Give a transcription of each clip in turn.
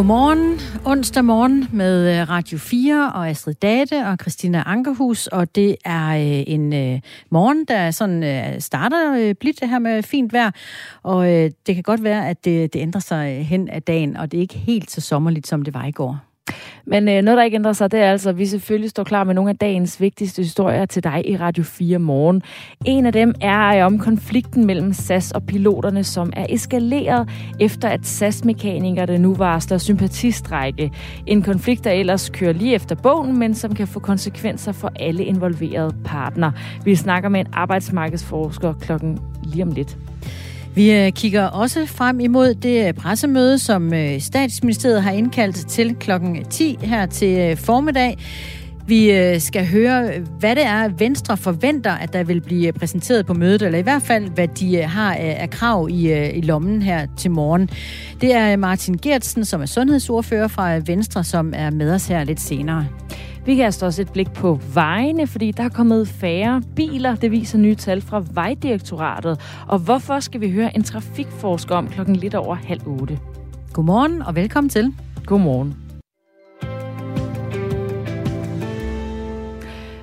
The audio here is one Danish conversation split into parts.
Godmorgen. Onsdag morgen med Radio 4 og Astrid Dade og Christina Ankerhus. Og det er en morgen, der sådan starter blidt her med fint vejr. Og det kan godt være, at det ændrer sig hen ad dagen, og det er ikke helt så sommerligt, som det var i går. Men noget, der ikke ændrer sig, det er altså, at vi selvfølgelig står klar med nogle af dagens vigtigste historier til dig i Radio 4 morgen. En af dem er om konflikten mellem SAS og piloterne, som er eskaleret efter, at SAS-mekanikerne nu varsler sympatistrejke. En konflikt, der ellers kører lige efter bogen, men som kan få konsekvenser for alle involverede partner. Vi snakker med en arbejdsmarkedsforsker klokken lige om lidt. Vi kigger også frem imod det pressemøde, som Statsministeriet har indkaldt til klokken 10 her til formiddag. Vi skal høre, hvad det er, Venstre forventer, at der vil blive præsenteret på mødet, eller i hvert fald, hvad de har af krav i lommen her til morgen. Det er Martin Geertsen, som er sundhedsordfører fra Venstre, som er med os her lidt senere. Vi kan altså også et blik på vejene, fordi der er kommet færre biler. Det viser nye tal fra Vejdirektoratet. Og hvorfor skal vi høre en trafikforsker om klokken lidt over 7:30. Godmorgen og velkommen til. Godmorgen.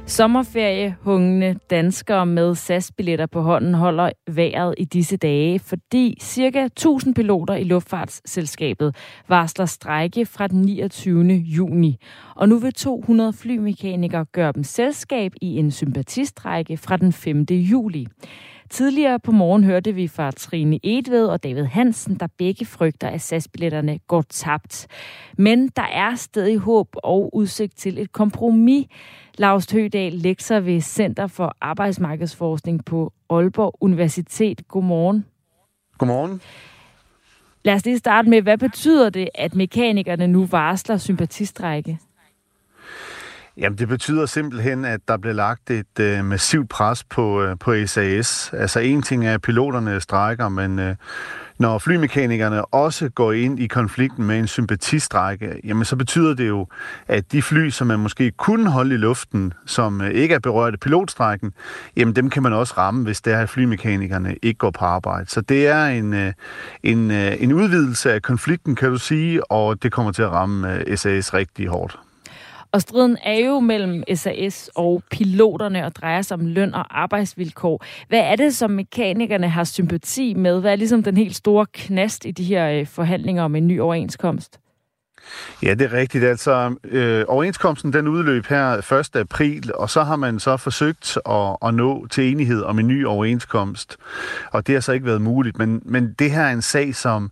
Sommerferiehungende danskere med SAS-billetter på hånden holder vejret i disse dage, fordi ca. 1000 piloter i luftfartsselskabet varsler strejke fra den 29. juni. Og nu vil 200 flymekanikere gøre dem selskab i en sympatistrejke fra den 5. juli. Tidligere på morgen hørte vi fra Trine Edved og David Hansen, der begge frygter, at SAS-billetterne går tabt. Men der er stadig håb og udsigt til et kompromis. Lars Høydal, lektor ved Center for Arbejdsmarkedsforskning på Aalborg Universitet. Godmorgen. Godmorgen. Lad os lige starte med, hvad betyder det, at mekanikerne nu varsler sympatistrejke? Jamen, det betyder simpelthen, at der bliver lagt et massivt pres på SAS. Altså, en ting er, at piloterne strejker, men når flymekanikerne også går ind i konflikten med en sympatistrejke, jamen så betyder det jo, at de fly, som man måske kunne holde i luften, som ikke er berørt af pilotstrejken, jamen dem kan man også ramme, hvis der flymekanikerne ikke går på arbejde. Så det er en udvidelse af konflikten, kan du sige, og det kommer til at ramme SAS rigtig hårdt. Og striden er jo mellem SAS og piloterne og drejer sig om løn og arbejdsvilkår. Hvad er det, som mekanikerne har sympati med? Hvad er ligesom den helt store knast i de her forhandlinger om en ny overenskomst? Ja, det er rigtigt. Altså, overenskomsten den udløb her 1. april, og så har man så forsøgt at nå til enighed om en ny overenskomst, og det har så ikke været muligt. Men det her er en sag, som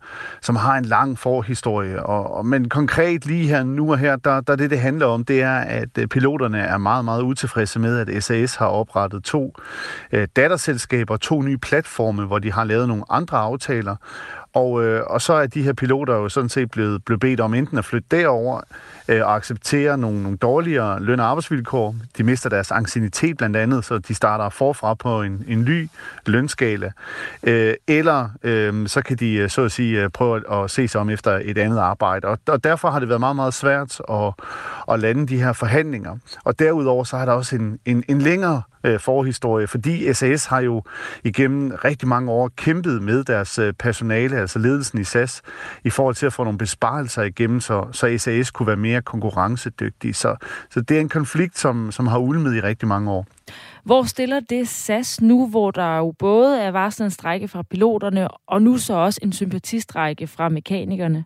har en lang forhistorie, men konkret lige her nu og her, der det handler om, det er, at piloterne er meget, meget utilfredse med, at SAS har oprettet to datterselskaber, to nye platforme, hvor de har lavet nogle andre aftaler. Og så er de her piloter jo sådan set blevet bedt om enten at flytte derover og acceptere nogle dårligere løn- og arbejdsvilkår. De mister deres anciennitet blandt andet, så de starter forfra på en ny lønskala. Eller så kan de så at sige prøve at se sig om efter et andet arbejde. Og derfor har det været meget, meget svært at lande de her forhandlinger. Og derudover så har der også en længere forhistorie, fordi SAS har jo igennem rigtig mange år kæmpet med deres personale, altså ledelsen i SAS, i forhold til at få nogle besparelser igennem, så SAS kunne være mere konkurrencedygtig. Så det er en konflikt, som har ulmet i rigtig mange år. Hvor stiller det SAS nu, hvor der jo både er varslet en strejke fra piloterne, og nu så også en sympatistrejke fra mekanikerne?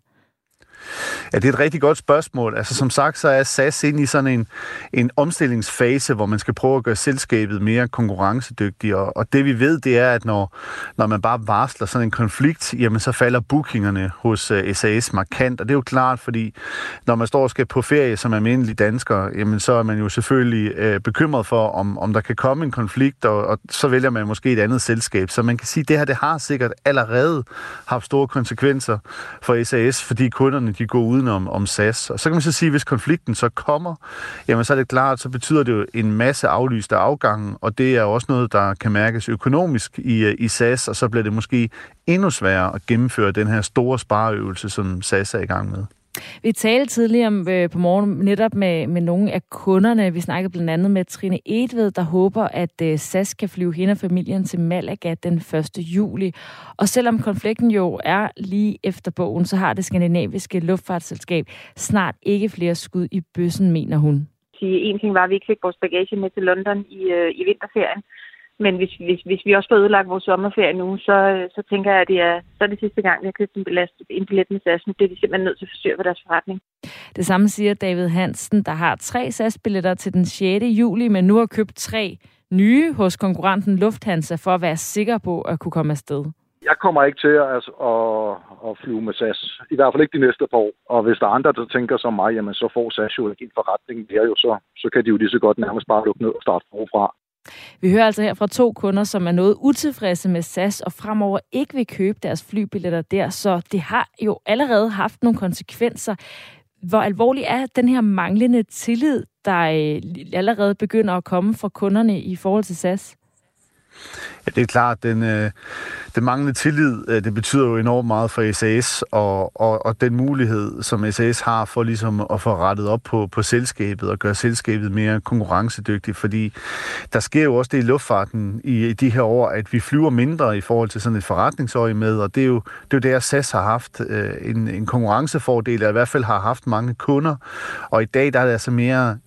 Ja, det er et rigtig godt spørgsmål. Altså, som sagt, så er SAS inde i sådan en omstillingsfase, hvor man skal prøve at gøre selskabet mere konkurrencedygtigt. Og det vi ved, det er, at når man bare varsler sådan en konflikt, jamen så falder bookingerne hos SAS markant. Og det er jo klart, fordi når man står og skal på ferie som almindelig dansker, jamen så er man jo selvfølgelig bekymret for, om der kan komme en konflikt, og så vælger man måske et andet selskab. Så man kan sige, at det her, det har sikkert allerede haft store konsekvenser for SAS, fordi kunderne de går udenom om SAS. Og så kan man så sige, at hvis konflikten så kommer, jamen så er det klart, så betyder det jo en masse aflyste afgange, og det er også noget, der kan mærkes økonomisk i SAS, og så bliver det måske endnu sværere at gennemføre den her store spareøvelse, som SAS er i gang med. Vi talte tidligere om, på morgen netop med nogle af kunderne. Vi snakkede blandt andet med Trine Edved, der håber, at SAS kan flyve hende og familien til Malaga den 1. juli. Og selvom konflikten jo er lige efter bogen, så har det skandinaviske luftfartsselskab snart ikke flere skud i bøssen, mener hun. En ting var, at vi ikke fik vores bagage med til London i vinterferien. Men hvis vi også får ødelagt vores sommerferie nu, så tænker jeg, at så er det sidste gang, jeg har købt en billet med SAS. Nu bliver de simpelthen nødt til at forsøge på deres forretning. Det samme siger David Hansen, der har 3 SAS-billetter til den 6. juli, men nu har købt 3 nye hos konkurrenten Lufthansa for at være sikker på at kunne komme afsted. Jeg kommer ikke til at flyve med SAS. I hvert fald ikke de næste par år. Og hvis der er andre, der tænker som mig, jamen så får SAS jo ikke en forretning. Det er jo så kan de jo lige så godt nærmest bare lukke ned og starte forfra. Vi hører altså her fra 2 kunder, som er noget utilfredse med SAS og fremover ikke vil købe deres flybilletter der, så det har jo allerede haft nogle konsekvenser. Hvor alvorlig er den her manglende tillid, der allerede begynder at komme fra kunderne i forhold til SAS? Ja, det er klart. Den manglende tillid, det betyder jo enormt meget for SAS, og den mulighed, som SAS har for ligesom at få rettet op på selskabet og gøre selskabet mere konkurrencedygtigt, fordi der sker jo også det i luftfarten i de her år, at vi flyver mindre i forhold til sådan et forretningsøje med, og det er jo der, SAS har haft en konkurrencefordel, og i hvert fald har haft mange kunder, og i dag der er det altså mere,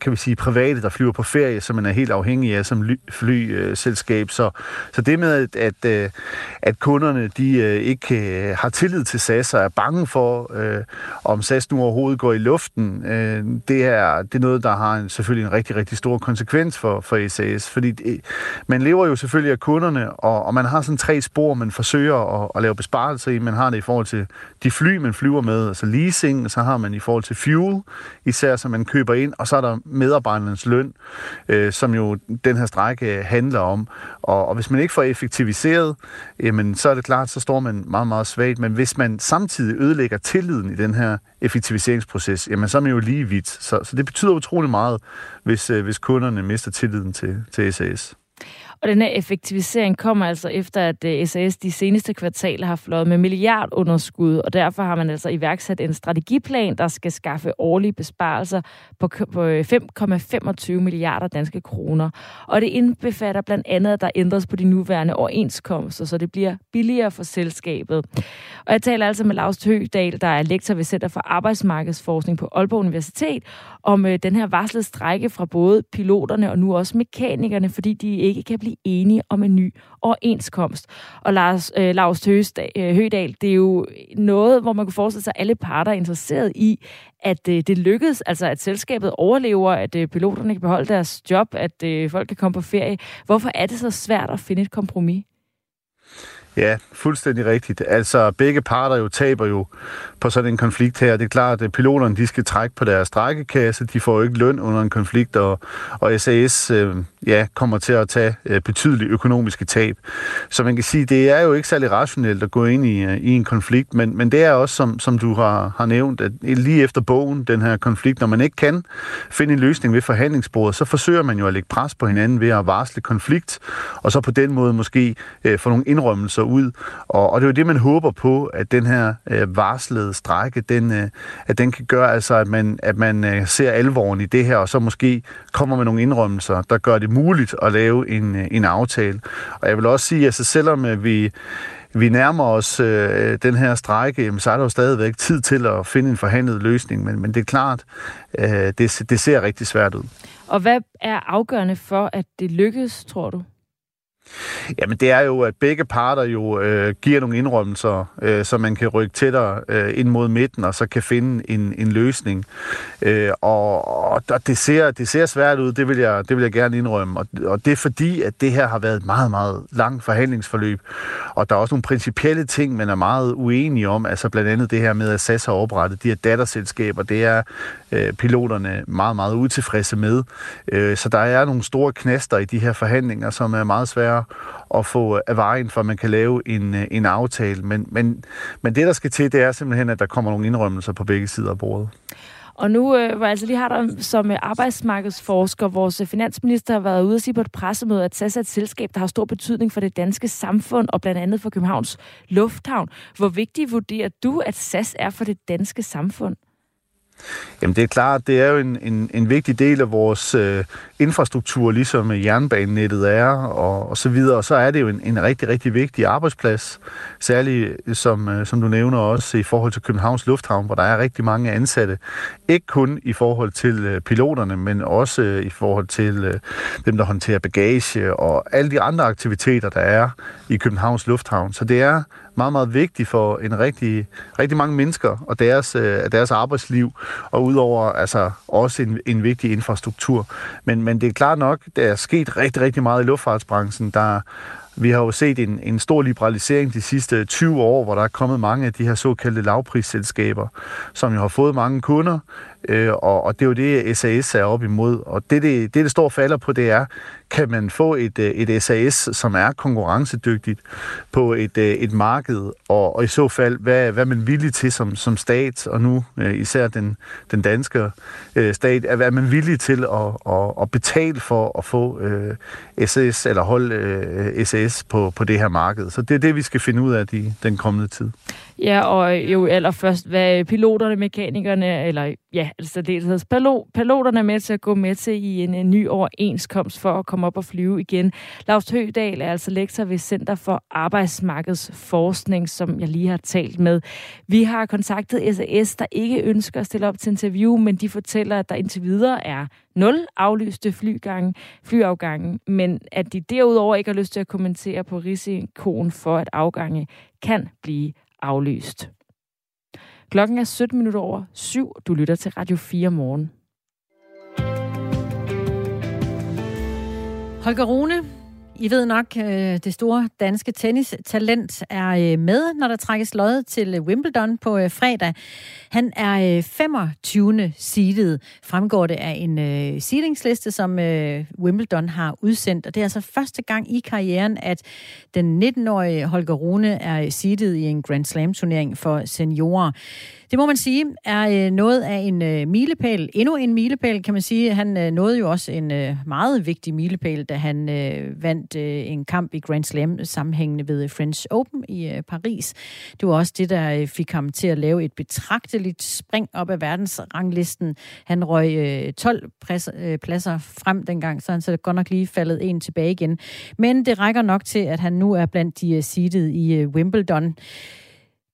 kan vi sige, private, der flyver på ferie, som man er helt afhængig af som flyselskab. Så det med, at kunderne de ikke har tillid til SAS og er bange for, om SAS nu overhovedet går i luften, det er noget, der har selvfølgelig en rigtig, rigtig stor konsekvens for SAS. Fordi man lever jo selvfølgelig af kunderne, og man har sådan 3 spor, man forsøger at lave besparelser i. Man har det i forhold til de fly, man flyver med, altså leasing, og så har man i forhold til fuel, især som man køber ind, og så er der medarbejdernes løn, som jo den her strejke handler om. Og hvis man ikke får effektiviseret, jamen, så er det klart, så står man meget, meget svagt. Men hvis man samtidig ødelægger tilliden i den her effektiviseringsproces, jamen, så er man jo lige vidt. Så det betyder utrolig meget, hvis kunderne mister tilliden til SAS. Og den her effektivisering kommer altså efter, at SAS de seneste kvartaler har fløjet med milliardunderskud, og derfor har man altså iværksat en strategiplan, der skal skaffe årlige besparelser på 5,25 milliarder danske kroner. Og det indbefatter blandt andet, at der ændres på de nuværende overenskomster, så det bliver billigere for selskabet. Og jeg taler altså med Lars Høydal, der er lektor ved Center for Arbejdsmarkedsforskning på Aalborg Universitet, om den her varslede strejke fra både piloterne og nu også mekanikerne, fordi de ikke kan blive enige om en ny overenskomst. Og Lars Høydal, det er jo noget, hvor man kunne forestille sig, at alle parter er interesseret i, at det lykkes, altså at selskabet overlever, at piloterne kan beholde deres job, at folk kan komme på ferie. Hvorfor er det så svært at finde et kompromis? Ja, fuldstændig rigtigt. Altså, begge parter jo taber jo på sådan en konflikt her. Det er klart, at piloterne, de skal trække på deres strejkekasse. De får jo ikke løn under en konflikt, og SAS kommer til at tage betydelige økonomiske tab. Så man kan sige, det er jo ikke særlig rationelt at gå ind i en konflikt, men det er også, som du har nævnt, at lige efter bogen, den her konflikt, når man ikke kan finde en løsning ved forhandlingsbordet, så forsøger man jo at lægge pres på hinanden ved at varsle konflikt, og så på den måde måske få nogle indrømmelser ud, og det er jo det, man håber på, at den her varslede strejke, at den kan gøre, altså, at man ser alvoren i det her, og så måske kommer med nogle indrømmelser, der gør det muligt at lave en aftale. Og jeg vil også sige, at altså, selvom vi nærmer os den her strejke, jamen, så er der jo stadigvæk tid til at finde en forhandlet løsning, men det er klart, det ser rigtig svært ud. Og hvad er afgørende for, at det lykkes, tror du? Jamen det er jo, at begge parter jo giver nogle indrømmelser, så man kan rykke tættere ind mod midten, og så kan finde en løsning. Og det ser svært ud, det vil jeg gerne indrømme. Og det er fordi, at det her har været et meget, meget langt forhandlingsforløb. Og der er også nogle principielle ting, man er meget uenige om. Altså blandt andet det her med, at SAS har oprettet de her datterselskaber. Det er piloterne meget, meget utilfredse med. Så der er nogle store knaster i de her forhandlinger, som er meget svære at få af vejen, for at man kan lave en aftale. Men det, der skal til, det er simpelthen, at der kommer nogle indrømmelser på begge sider af bordet. Og nu, hvor jeg altså lige har der som arbejdsmarkedsforsker, vores finansminister har været ude og sige på et pressemøde, at SAS er et selskab, der har stor betydning for det danske samfund, og blandt andet for Københavns Lufthavn. Hvor vigtigt vurderer du, at SAS er for det danske samfund? Jamen det er klart, det er jo en vigtig del af vores infrastruktur, ligesom jernbanenettet er, og så videre. Og så er det jo en rigtig, rigtig vigtig arbejdsplads, særligt som du nævner også i forhold til Københavns Lufthavn, hvor der er rigtig mange ansatte. Ikke kun i forhold til piloterne, men også i forhold til dem, der håndterer bagage og alle de andre aktiviteter, der er i Københavns Lufthavn. Så det er meget, meget vigtigt for en rigtig, rigtig mange mennesker og deres arbejdsliv, og udover altså også en vigtig infrastruktur. Men det er klart nok, der er sket rigtig, rigtig meget i luftfartsbranchen. Vi har jo set en stor liberalisering de sidste 20 år, hvor der er kommet mange af de her såkaldte lavprisselskaber, som jo har fået mange kunder, og det er jo det, SAS er op imod. Og det står og falder på, det er, kan man få et SAS, som er konkurrencedygtigt på et marked, og i så fald, hvad man villig til som stat, og nu især den danske stat, er man villig til at betale for at få SAS, eller holde SAS på det her marked. Så det er det, vi skal finde ud af den kommende tid. Ja, og jo allerførst, hvad piloterne, mekanikerne, eller ja, altså det hedder piloterne, er med til at gå med til i en ny overenskomst for at komme op og flyve igen. Lars Høydal er altså lektor ved Center for Arbejdsmarkedsforskning, som jeg lige har talt med. Vi har kontaktet SAS, der ikke ønsker at stille op til interview, men de fortæller, at der indtil videre er 0 aflyste flyafgange, men at de derudover ikke har lyst til at kommentere på risikoen for, at afgange kan blive aflyst. Klokken er 17 minutter over 7. Du lytter til Radio 4 morgen. Holger Rune, I ved nok, det store danske tennistalent er med, når der trækkes lod til Wimbledon på fredag. Han er 25. seedet, fremgår det af en seedingsliste, som Wimbledon har udsendt. Og det er altså første gang i karrieren, at den 19-årige Holger Rune er seedet i en Grand Slam-turnering for seniorer. Det må man sige er noget af en milepæl. Endnu en milepæl, kan man sige. Han nåede jo også en meget vigtig milepæl, da han vandt en kamp i Grand Slam sammenhængende ved French Open i Paris. Det var også det, der fik ham til at lave et betragteligt spring op af verdensranglisten. Han røg 12 pladser frem dengang, så han så godt nok lige faldet en tilbage igen. Men det rækker nok til, at han nu er blandt de seedede i Wimbledon.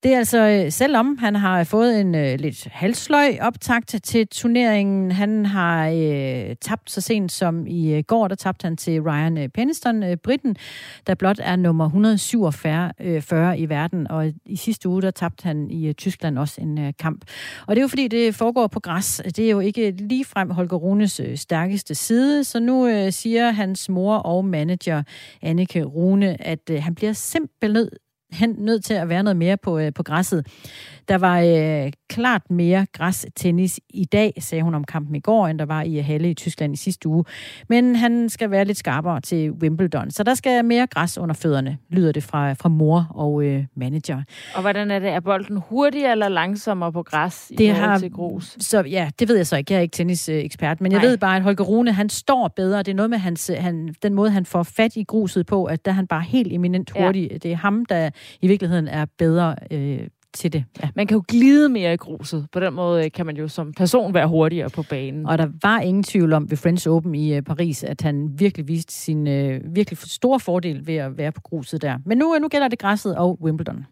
Det er altså, selvom han har fået en lidt halsløj optakt til turneringen. Han har tabt så sent som i går, der tabte han til Ryan Peniston, briten, der blot er nummer 147 i verden. Og i sidste uge, der tabte han i Tyskland også en kamp. Og det er jo fordi, det foregår på græs. Det er jo ikke ligefrem Holger Runes stærkeste side. Så nu siger hans mor og manager, Annike Rune, at han bliver simpelthen nødt til at være noget mere på græsset. Der var klart mere græstennis i dag, sagde hun om kampen i går, end der var i Halle i Tyskland i sidste uge. Men han skal være lidt skarpere til Wimbledon. Så der skal mere græs under fødderne, lyder det fra mor og manager. Og hvordan er det? Er bolden hurtigere eller langsommere på græs i forhold til grus? Så, ja, det ved jeg så ikke. Jeg er ikke tennisekspert, men jeg ved bare, at Holger Rune, han står bedre. Det er noget med den måde, han får fat i gruset på, at der er han bare helt eminent hurtig. Ja. Det er ham, der i virkeligheden er bedre til det. Ja. Man kan jo glide mere i gruset. På den måde kan man jo som person være hurtigere på banen. Og der var ingen tvivl om ved French Open i Paris, at han virkelig viste sin virkelig store fordel ved at være på gruset der. Men nu gælder det græsset og Wimbledon.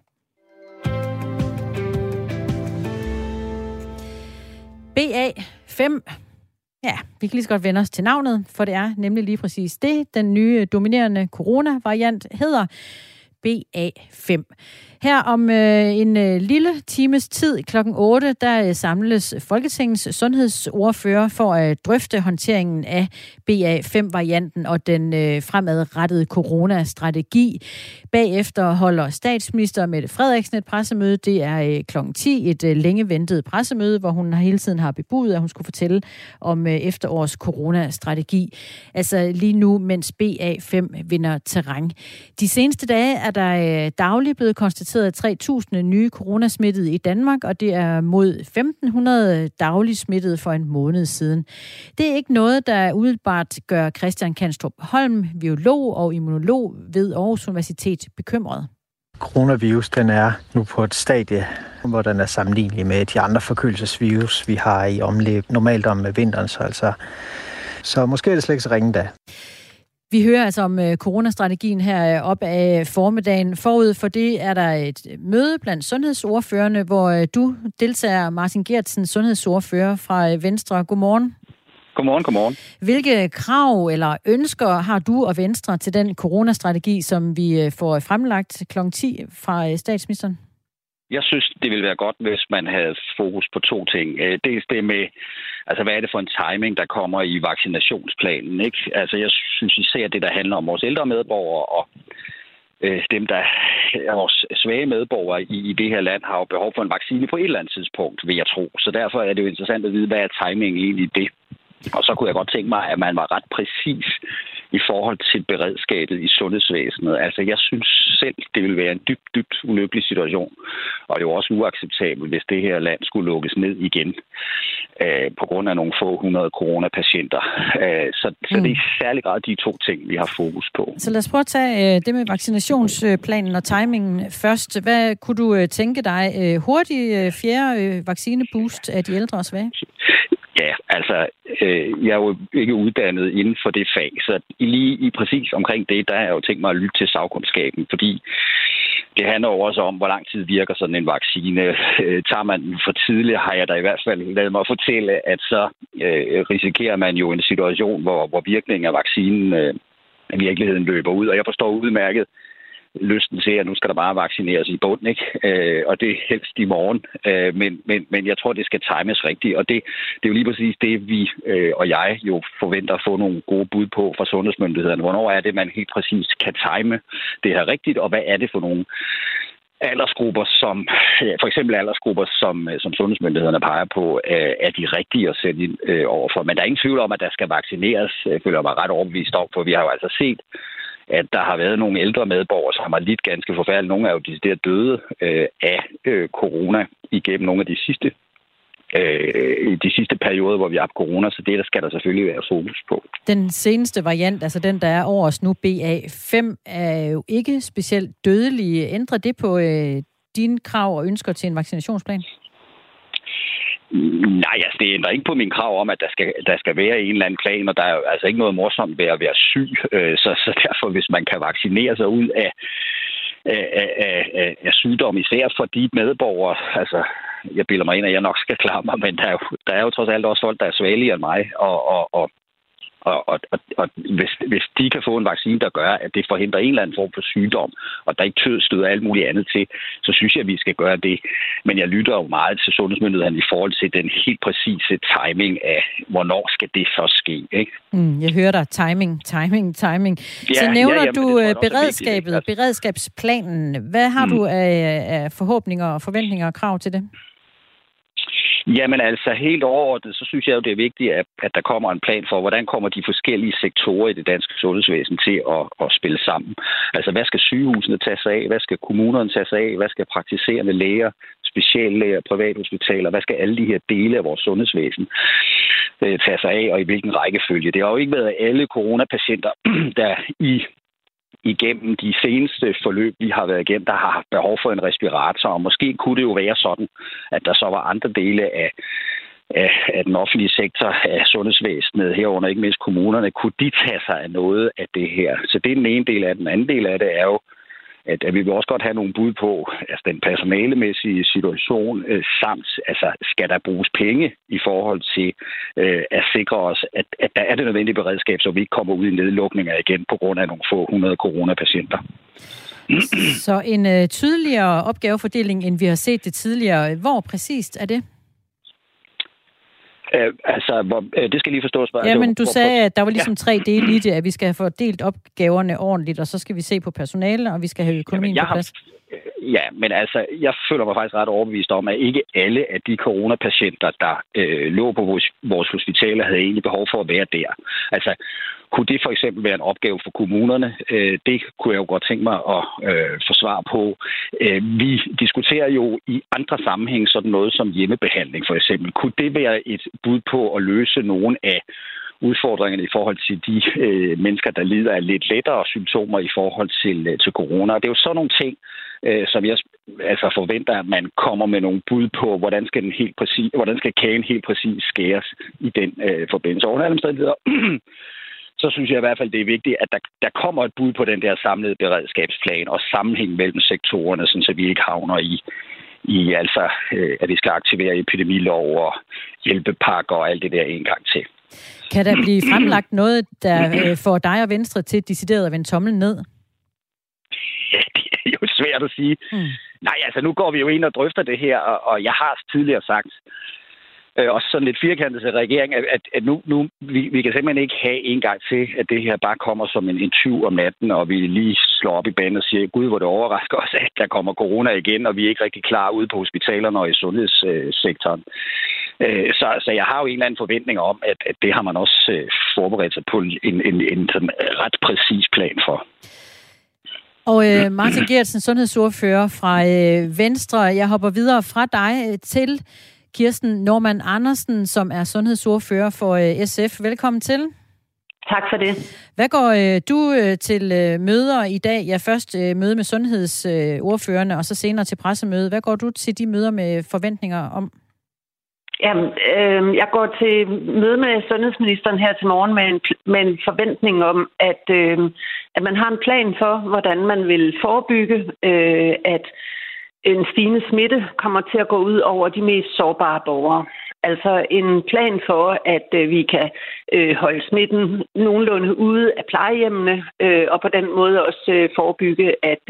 BA5. Ja, vi kan lige så godt vende os til navnet, for det er nemlig lige præcis det, den nye dominerende coronavariant hedder. BA5. Her om en lille times tid klokken 8, der samles Folketingets sundhedsordfører for at drøfte håndteringen af BA5-varianten og den fremadrettede coronastrategi. Bagefter holder statsminister Mette Frederiksen et pressemøde. Det er klokken 10, et længe ventet pressemøde, hvor hun hele tiden har bebudet, at hun skulle fortælle om efterårs coronastrategi. Altså lige nu, mens BA5 vinder terræn. De seneste dage er der dagligt blevet konstateret konstateret 3.000 nye coronasmittede i Danmark, og det er mod 1.500 dagligt smittede for en måned siden. Det er ikke noget, der umiddelbart gør Christian Kanstrup Holm, virolog og immunolog ved Aarhus Universitet, bekymret. Coronavirus, den er nu på et stadie, hvor den er sammenlignelig med de andre forkølelsesvirus, vi har i omløb normalt om vinteren, så måske er det slet ikke så ringe da. Vi hører altså om coronastrategien her op af formiddagen. Forud for det er der et møde blandt sundhedsordførerne, hvor du deltager, Martin Geertsen, sundhedsordfører fra Venstre. Godmorgen. Godmorgen. Hvilke krav eller ønsker har du og Venstre til den coronastrategi, som vi får fremlagt kl. 10 fra statsministeren? Jeg synes, det ville være godt, hvis man havde fokus på to ting. Dels det med, altså hvad er det for en timing, der kommer i vaccinationsplanen, ikke? Altså jeg synes især det, der handler om vores ældre medborgere og dem, der er vores svage medborgere i det her land, har jo behov for en vaccine på et eller andet tidspunkt, vil jeg tro. Så derfor er det jo interessant at vide, hvad er timingen egentlig i det? Og så kunne jeg godt tænke mig, at man var ret præcis i forhold til beredskabet i sundhedsvæsenet. Altså, jeg synes selv, det ville være en dybt ulykkelig situation. Og det er jo også uacceptabelt, hvis det her land skulle lukkes ned igen på grund af nogle få 100 coronapatienter. Så det er i særlig grad de to ting, vi har fokus på. Så lad os prøve at tage det med vaccinationsplanen og timingen først. Hvad kunne du tænke dig hurtigt fjerde vaccineboost af de ældre og svage? Ja, altså, jeg er jo ikke uddannet inden for det fag, så lige i præcis omkring det, der har jeg jo tænkt mig at lytte til sagkundskaben, fordi det handler jo også om, hvor lang tid virker sådan en vaccine. Tager man den for tidligt, har jeg da i hvert fald ladet mig fortælle, at så risikerer man jo en situation, hvor virkningen af vaccinen i virkeligheden løber ud, og jeg forstår udmærket lysten til, at nu skal der bare vaccineres i bunden, ikke? Og det er helst i morgen. Men jeg tror, det skal times rigtigt. Og det er jo lige præcis det, vi og jeg jo forventer at få nogle gode bud på fra sundhedsmyndighederne. Hvornår er det, man helt præcis kan time det her rigtigt, og hvad er det for nogle aldersgrupper, som for eksempel aldersgrupper, som sundhedsmyndighederne peger på, er de rigtige at sætte ind overfor. Men der er ingen tvivl om, at der skal vaccineres, føler jeg mig ret overbevist om, for vi har jo altså set, at der har været nogle ældre medborgere, som har lidt ganske forfærdeligt. Nogle er jo decideret døde af corona igennem nogle af de sidste perioder, hvor vi har haft corona, så det der skal der selvfølgelig være fokus på. Den seneste variant, altså den, der er over os nu, BA5, er jo ikke specielt dødelig. Ændrer det på dine krav og ønsker til en vaccinationsplan? Nej, altså det ændrer ikke på mine krav om, at der skal være en eller anden plan, og der er jo altså ikke noget morsomt ved at være syg. Så derfor, hvis man kan vaccinere sig ud af sygdom, især for de medborgere, altså jeg bilder mig ind, at jeg nok skal klare mig, men der er jo trods alt også folk, der er svageligere end mig, og hvis de kan få en vaccine, der gør, at det forhindrer en eller anden form for sygdom, og der ikke støder alt muligt andet til, så synes jeg, at vi skal gøre det. Men jeg lytter jo meget til sundhedsmyndighederne i forhold til den helt præcise timing af, hvornår skal det først ske, ikke? Jeg hører dig. Timing. Ja, så nævner du beredskabsplanen. Hvad har du af forhåbninger, forventninger og krav til det? Jamen altså helt overordnet, så synes jeg jo, det er vigtigt, at der kommer en plan for, hvordan kommer de forskellige sektorer i det danske sundhedsvæsen til at spille sammen. Altså hvad skal sygehusene tage sig af? Hvad skal kommunerne tage sig af? Hvad skal praktiserende læger, speciallæger, privathospitaler? Hvad skal alle de her dele af vores sundhedsvæsen tage sig af, og i hvilken rækkefølge? Det har jo ikke været alle coronapatienter, der igennem de seneste forløb, vi har været igennem, der har haft behov for en respirator, og måske kunne det jo være sådan, at der så var andre dele af den offentlige sektor, af sundhedsvæsenet herunder, ikke mindst kommunerne, kunne de tage sig af noget af det her. Så det er den ene del af det. Den anden del af det er jo, at vi vil også godt have nogle bud på altså den personalemæssige situation, samt altså, skal der bruges penge i forhold til at sikre os, at der er det nødvendige beredskab, så vi ikke kommer ud i nedlukninger igen på grund af nogle få 100 coronapatienter. Så en tydeligere opgavefordeling, end vi har set det tidligere. Hvor præcist er det? Det skal lige forstås. Jamen, du sagde, at der var ligesom tre dele i det, at vi skal have fordelt opgaverne ordentligt, og så skal vi se på personale, og vi skal have økonomien på plads. Ja, men altså, jeg føler mig faktisk ret overbevist om, at ikke alle af de coronapatienter, der lå på vores hospitaler, havde egentlig behov for at være der. Altså, kunne det for eksempel være en opgave for kommunerne? Det kunne jeg jo godt tænke mig at få svar på. Vi diskuterer jo i andre sammenhæng sådan noget som hjemmebehandling for eksempel. Kunne det være et bud på at løse nogle af udfordringerne i forhold til de mennesker, der lider af lidt lettere symptomer i forhold til corona? Og det er jo sådan nogle ting, som jeg altså forventer, at man kommer med nogle bud på, hvordan skal kagen helt præcis skæres i den forbindelse. Under alle omstændigheder, så synes jeg i hvert fald, det er vigtigt, at der kommer et bud på den der samlede beredskabsplan og sammenhæng mellem sektorerne, så vi ikke havner i altså, at vi skal aktivere epidemilov og hjælpepakker og alt det der en gang til. Kan der blive fremlagt noget, der får dig og Venstre til decideret at vende tommelen ned? Ja, det er jo svært at sige. Mm. Nej, altså nu går vi jo ind og drøfter det her, og jeg har tidligere sagt, også sådan lidt firkantet til regeringen, at nu vi kan simpelthen ikke have en gang til, at det her bare kommer som en tyv om natten, og vi lige slår op i banen og siger, gud, hvor det overrasker os, at der kommer corona igen, og vi er ikke rigtig klar ude på hospitalerne og i sundhedssektoren. Så jeg har jo en eller anden forventning om, at det har man også forberedt sig på en sådan ret præcis plan for. Og Martin Geertsen, sundhedsordfører fra Venstre. Jeg hopper videre fra dig til Kirsten Normann Andersen, som er sundhedsordfører for SF. Velkommen til. Tak for det. Hvad går du til møder i dag? Ja, først møde med sundhedsordførerne, og så senere til pressemøde. Hvad går du til de møder med forventninger om? Jamen, jeg går til møde med sundhedsministeren her til morgen med en forventning om, at man har en plan for, hvordan man vil forebygge, at en stigende smitte kommer til at gå ud over de mest sårbare borgere. Altså en plan for, at vi kan holde smitten nogenlunde ude af plejehjemmene, og på den måde også forebygge, at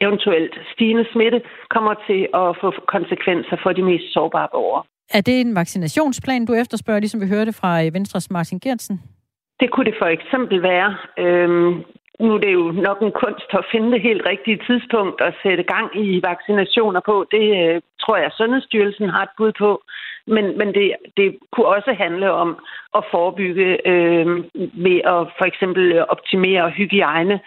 eventuelt stigende smitte kommer til at få konsekvenser for de mest sårbare borgere. Er det en vaccinationsplan, du efterspørger, ligesom vi hørte fra Venstres Martin Geertsen? Det kunne det for eksempel være. Nu er det jo nok en kunst at finde det helt rigtige tidspunkt at sætte gang i vaccinationer på. Det tror jeg, Sundhedsstyrelsen har et bud på. Men det kunne også handle om at forebygge ved at for eksempel optimere hygiejne,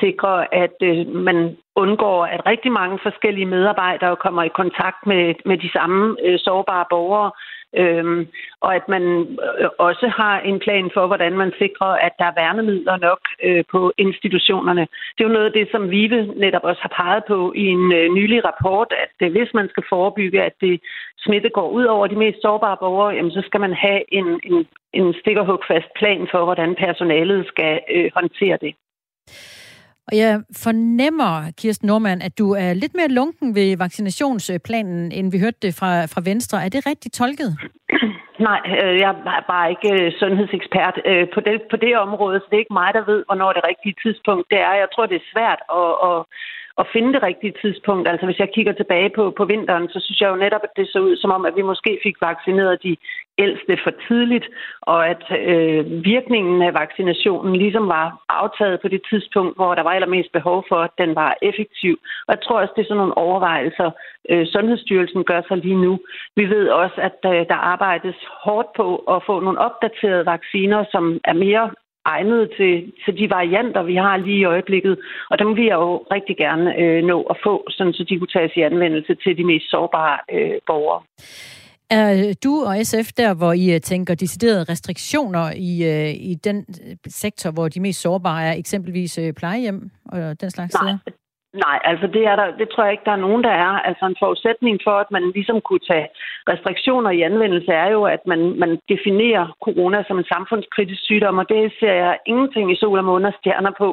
sikre, at man undgår, at rigtig mange forskellige medarbejdere kommer i kontakt med de samme sårbare borgere, og at man også har en plan for, hvordan man sikrer, at der er værnemidler nok på institutionerne. Det er jo noget af det, som VIVE netop også har peget på i en nylig rapport, at hvis man skal forebygge, at det smitte går ud over de mest sårbare borgere, jamen, så skal man have en stikkerhugfast plan for, hvordan personalet skal håndtere det. Og jeg fornemmer, Kirsten Normann, at du er lidt mere lunken ved vaccinationsplanen, end vi hørte det fra Venstre. Er det rigtigt tolket? Nej, jeg er bare ikke sundhedsekspert på det område, så det er ikke mig, der ved, hvornår det rigtige tidspunkt det er. Jeg tror, det er svært at finde det rigtige tidspunkt. Altså, hvis jeg kigger tilbage på vinteren, så synes jeg jo netop, at det så ud som om, at vi måske fik vaccineret de ældste for tidligt, og at virkningen af vaccinationen ligesom var aftaget på det tidspunkt, hvor der var allermest behov for, at den var effektiv. Og jeg tror også, det er sådan nogle overvejelser, Sundhedsstyrelsen gør sig lige nu. Vi ved også, at der arbejdes hårdt på at få nogle opdaterede vacciner, som er mere egnet til de varianter, vi har lige i øjeblikket. Og dem vil jeg jo rigtig gerne nå at få, sådan, så de kunne tages i anvendelse til de mest sårbare borgere. Er du og SF der, hvor I tænker deciderede restriktioner i den sektor, hvor de mest sårbare er, eksempelvis plejehjem og den slags steder? Nej, altså det tror jeg ikke, der er nogen, der er. Altså en forudsætning for, at man ligesom kunne tage restriktioner i anvendelse, er jo, at man definerer corona som en samfundskritisk sygdom, og det ser jeg ingenting i sol og måne og stjerner på,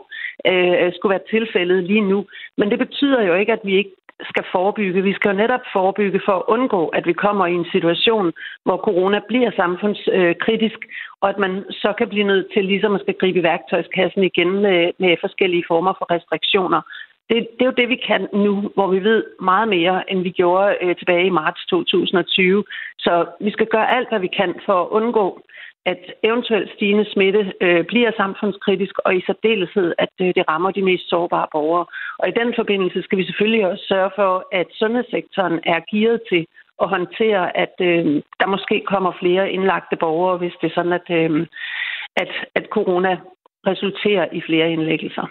skulle være tilfældet lige nu. Men det betyder jo ikke, at vi ikke skal forebygge. Vi skal jo netop forebygge for at undgå, at vi kommer i en situation, hvor corona bliver samfundskritisk, og at man så kan blive nødt til ligesom at skal gribe værktøjskassen igen med forskellige former for restriktioner. Det er jo det, vi kan nu, hvor vi ved meget mere, end vi gjorde tilbage i marts 2020. Så vi skal gøre alt, hvad vi kan for at undgå, at eventuelt stigende smitte bliver samfundskritisk, og i særdeleshed, at det rammer de mest sårbare borgere. Og i den forbindelse skal vi selvfølgelig også sørge for, at sundhedssektoren er gearet til at håndtere, at der måske kommer flere indlagte borgere, hvis det er sådan, at corona resulterer i flere indlæggelser.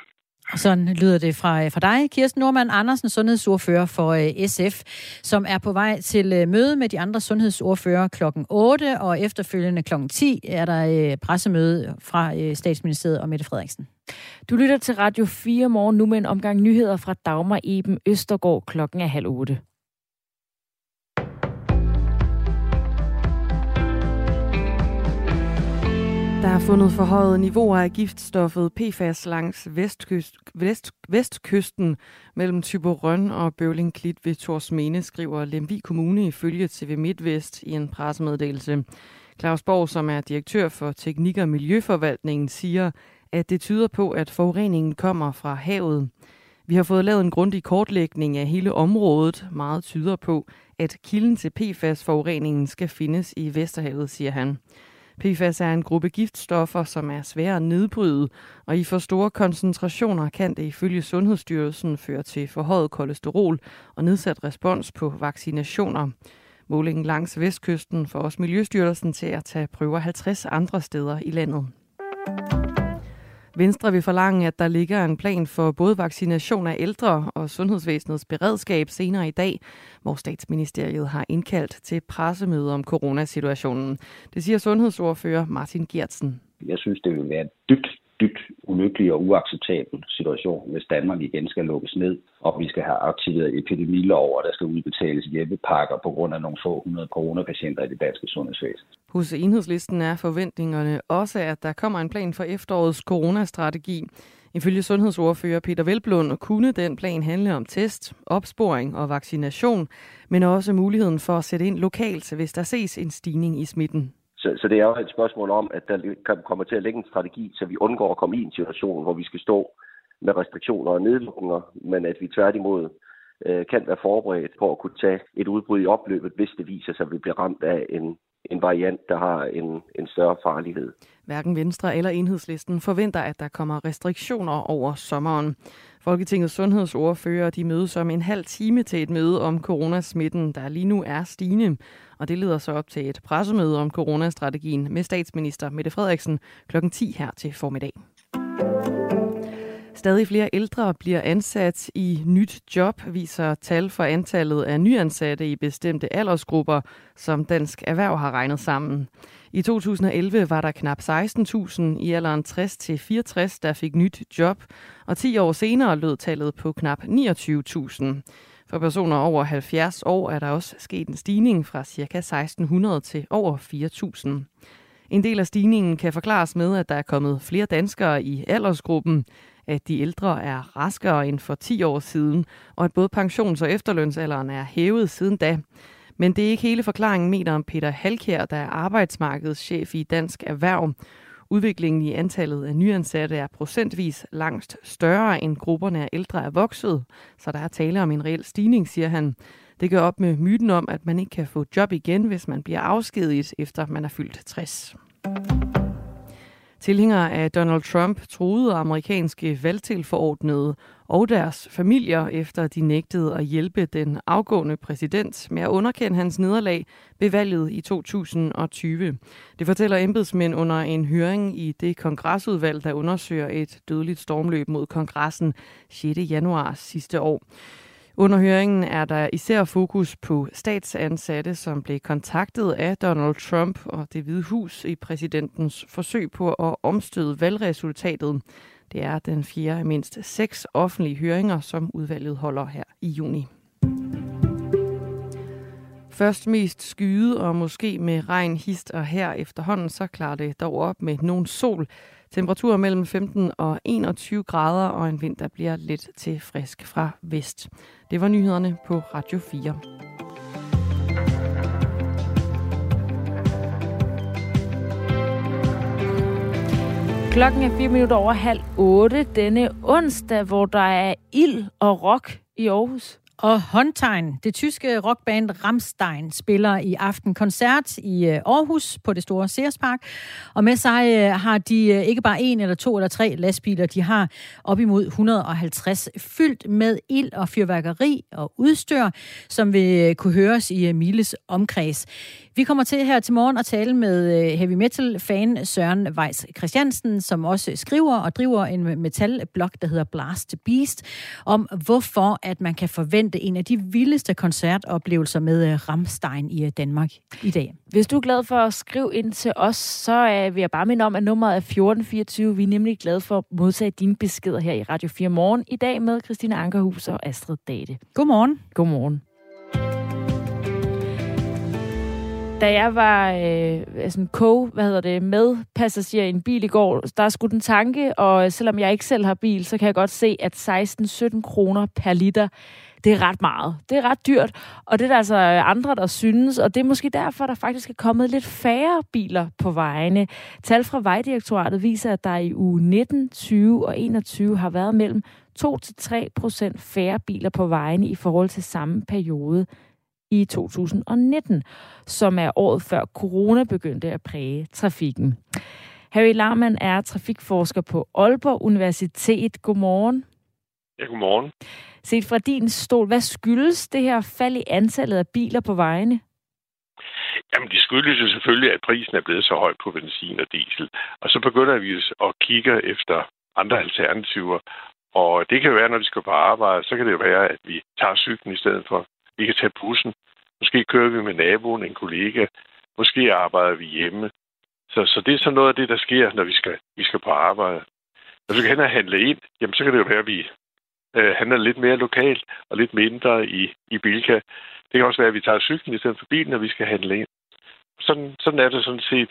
Sådan lyder det fra dig, Kirsten Normann Andersen, sundhedsordfører for SF, som er på vej til møde med de andre sundhedsordfører kl. 8, og efterfølgende kl. 10 er der pressemøde fra Statsministeriet og Mette Frederiksen. Du lytter til Radio 4 morgen nu med en omgang nyheder fra Dagmar Iben Østergård klokken er 7:30. Der er fundet forhøjede niveauer af giftstoffet PFAS langs vestkysten mellem Thyborøn og Bøvling Klit ved Thorsminde, skriver Lemvig Kommune ifølge TV MidtVest i en pressemeddelelse. Claus Borg, som er direktør for Teknik- og Miljøforvaltningen, siger, at det tyder på, at forureningen kommer fra havet. Vi har fået lavet en grundig kortlægning af hele området. Meget tyder på, at kilden til PFAS-forureningen skal findes i Vesterhavet, siger han. PFAS er en gruppe giftstoffer, som er svære at nedbryde, og i for store koncentrationer kan det ifølge Sundhedsstyrelsen føre til forhøjet kolesterol og nedsat respons på vaccinationer. Målingen langs vestkysten får også Miljøstyrelsen til at tage prøver 50 andre steder i landet. Venstre vil forlange, at der ligger en plan for både vaccination af ældre og sundhedsvæsenets beredskab senere i dag, hvor Statsministeriet har indkaldt til pressemøde om coronasituationen. Det siger sundhedsordfører Martin Geertsen. Jeg synes, det vil være en dybt ulykkelig og uacceptabel situation, hvis Danmark igen skal lukkes ned, og vi skal have aktiveret epidemilov, og der skal udbetales hjælpepakker på grund af nogle få 100 coronapatienter i det danske sundhedsvæsen. Hos Enhedslisten er forventningerne også, at der kommer en plan for efterårets coronastrategi. Ifølge sundhedsordfører Peter Velblom kunne den plan handle om test, opsporing og vaccination, men også muligheden for at sætte ind lokalt, hvis der ses en stigning i smitten. Så det er jo et spørgsmål om, at der kommer til at lægge en strategi, så vi undgår at komme i en situation, hvor vi skal stå med restriktioner og nedlukninger, men at vi tværtimod kan være forberedt på at kunne tage et udbrud i opløbet, hvis det viser sig, at vi bliver ramt af en variant, der har en større farlighed. Hverken Venstre eller Enhedslisten forventer, at der kommer restriktioner over sommeren. Folketingets sundhedsordfører de mødes om en halv time til et møde om coronasmitten, der lige nu er stigende. Og det leder så op til et pressemøde om coronastrategien med statsminister Mette Frederiksen kl. 10 her til formiddag. Stadig flere ældre bliver ansat i nyt job, viser tal for antallet af nyansatte i bestemte aldersgrupper, som Dansk Erhverv har regnet sammen. I 2011 var der knap 16.000 i alderen 60-64, der fik nyt job, og 10 år senere lød tallet på knap 29.000. For personer over 70 år er der også sket en stigning fra ca. 1.600 til over 4.000. En del af stigningen kan forklares med, at der er kommet flere danskere i aldersgruppen, at de ældre er raskere end for 10 år siden, og at både pensions- og efterlønsalderen er hævet siden da. Men det er ikke hele forklaringen, mener Peter Halkjær, der er arbejdsmarkedschef i Dansk Erhverv. Udviklingen i antallet af nyansatte er procentvis langt større, end grupperne af ældre er vokset, så der er tale om en reel stigning, siger han. Det gør op med myten om, at man ikke kan få job igen, hvis man bliver afskediget, efter man er fyldt 60. Tilhængere af Donald Trump truede amerikanske valgtilforordnede og deres familier, efter de nægtede at hjælpe den afgående præsident med at underkende hans nederlag ved valget i 2020. Det fortæller embedsmænd under en høring i det kongresudvalg, der undersøger et dødeligt stormløb mod kongressen 6. januar sidste år. Under høringen er der især fokus på statsansatte, som blev kontaktet af Donald Trump og Det Hvide Hus i præsidentens forsøg på at omstøde valgresultatet. Det er den fjerde af mindst 6 offentlige høringer, som udvalget holder her i juni. Først mest skyet og måske med regn, hist og her efterhånden, så klarer det dog op med nogen sol. Temperaturer mellem 15 og 21 grader og en vind, der bliver lidt til frisk fra vest. Det var nyhederne på Radio 4. Klokken er 4:04. Denne onsdag, hvor der er ild og rock i Aarhus. Og håndtegn. Det tyske rockband Rammstein spiller i aften koncert i Aarhus på det store Ceres Park. Og med sig har de ikke bare en eller to eller tre lastbiler. De har op imod 150 fyldt med ild og fyrværkeri og udstyr, som vil kunne høres i miles omkreds. Vi kommer til her til morgen at tale med heavy metal-fan Søren Vejs Christiansen, som også skriver og driver en metalblog, der hedder Blastbeast, om hvorfor at man kan forvente en af de vildeste koncertoplevelser med Rammstein i Danmark i dag. Hvis du er glad for at skrive ind til os, så vil jeg bare minde om, at nummeret er 1424. Vi er nemlig glade for at modtage dine beskeder her i Radio 4 Morgen i dag med Christine Ankerhus og Astrid Dade. Godmorgen. Godmorgen. Da jeg var med passager i en bil i går, der skulle den tanke, og selvom jeg ikke selv har bil, så kan jeg godt se, at 16-17 kroner per liter, det er ret meget. Det er ret dyrt, og det er der altså andre, der synes, og det er måske derfor, der faktisk er kommet lidt færre biler på vejene. Tal fra Vejdirektoratet viser, at der i uge 19, 20 og 21 har været mellem 2-3% færre biler på vejene i forhold til samme periode i 2019, som er året før corona begyndte at præge trafikken. Harry Larman er trafikforsker på Aalborg Universitet. Godmorgen. Ja, godmorgen. Set fra din stol, hvad skyldes det her fald i antallet af biler på vejene? Jamen, det skyldes jo selvfølgelig, at prisen er blevet så høj på benzin og diesel. Og så begynder vi at kigge efter andre alternativer. Og det kan jo være, når vi skal på arbejde, så kan det jo være, at vi tager cyklen i stedet for. Vi kan tage bussen. Måske kører vi med naboen, en kollega. Måske arbejder vi hjemme. Så det er sådan noget af det, der sker, når vi skal på arbejde. Når vi skal hen og handle ind, jamen, så kan det jo være, at vi handler lidt mere lokalt og lidt mindre i Bilka. Det kan også være, at vi tager cyklen i stedet for bilen, når vi skal handle ind. Sådan er det sådan set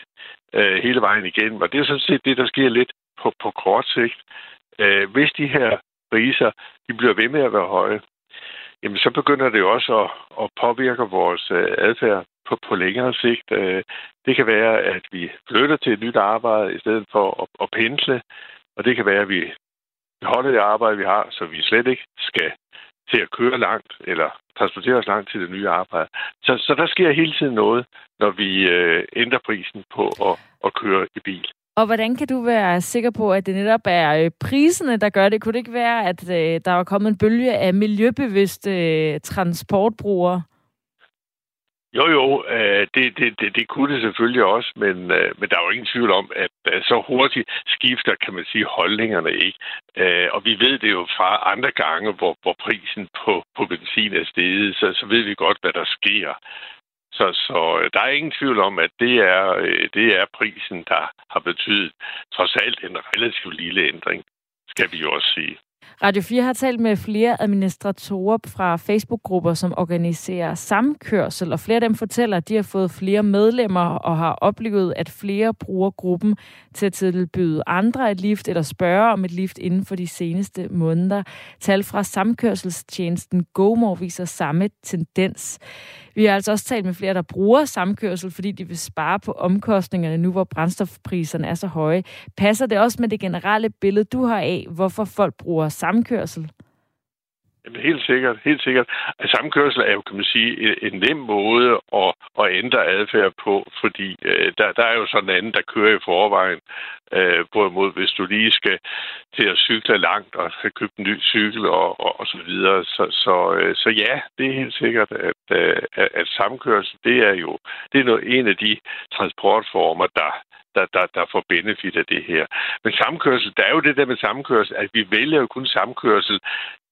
hele vejen igen. Og det er sådan set det, der sker lidt på kort sigt. Hvis de her priser, de bliver ved med at være høje, jamen, så begynder det jo også at påvirke vores adfærd på længere sigt. Det kan være, at vi flytter til et nyt arbejde i stedet for at pendle, og det kan være, at vi holder det arbejde, vi har, så vi slet ikke skal til at køre langt eller transportere os langt til det nye arbejde. Så der sker hele tiden noget, når vi ændrer prisen på at køre i bil. Og hvordan kan du være sikker på, at det netop er priserne, der gør det? Kunne det ikke være, at der var kommet en bølge af miljøbevidste transportbrugere? Jo, det kunne det selvfølgelig også, men der er jo ingen tvivl om, at så hurtigt skifter, kan man sige, holdningerne ikke. Og vi ved det jo fra andre gange, hvor prisen på benzin er steget, så ved vi godt, hvad der sker. Så der er ingen tvivl om, at det er prisen, der har betydet trods alt en relativt lille ændring, skal vi jo også sige. Radio 4 har talt med flere administratorer fra Facebook-grupper, som organiserer samkørsel, og flere af dem fortæller, at de har fået flere medlemmer og har oplevet, at flere bruger gruppen til at tilbyde andre et lift eller spørge om et lift inden for de seneste måneder. Tal fra samkørselstjenesten GoMore viser samme tendens. Vi har altså også talt med flere, der bruger samkørsel, fordi de vil spare på omkostningerne nu, hvor brændstofpriserne er så høje. Passer det også med det generelle billede, du har af, hvorfor folk bruger samkørsel? Jamen, helt sikkert. Samkørsel er jo, kan man sige, en nem måde at ændre adfærd på, fordi der er jo sådan en anden, der kører i forvejen. Hvorimod, hvis du lige skal til at cykle langt og skal købe en ny cykel og så videre. Så ja, det er helt sikkert, at samkørsel, det er en af de transportformer, der får benefit af det her. Men samkørsel, der er jo det der med samkørsel, at vi vælger jo kun samkørsel,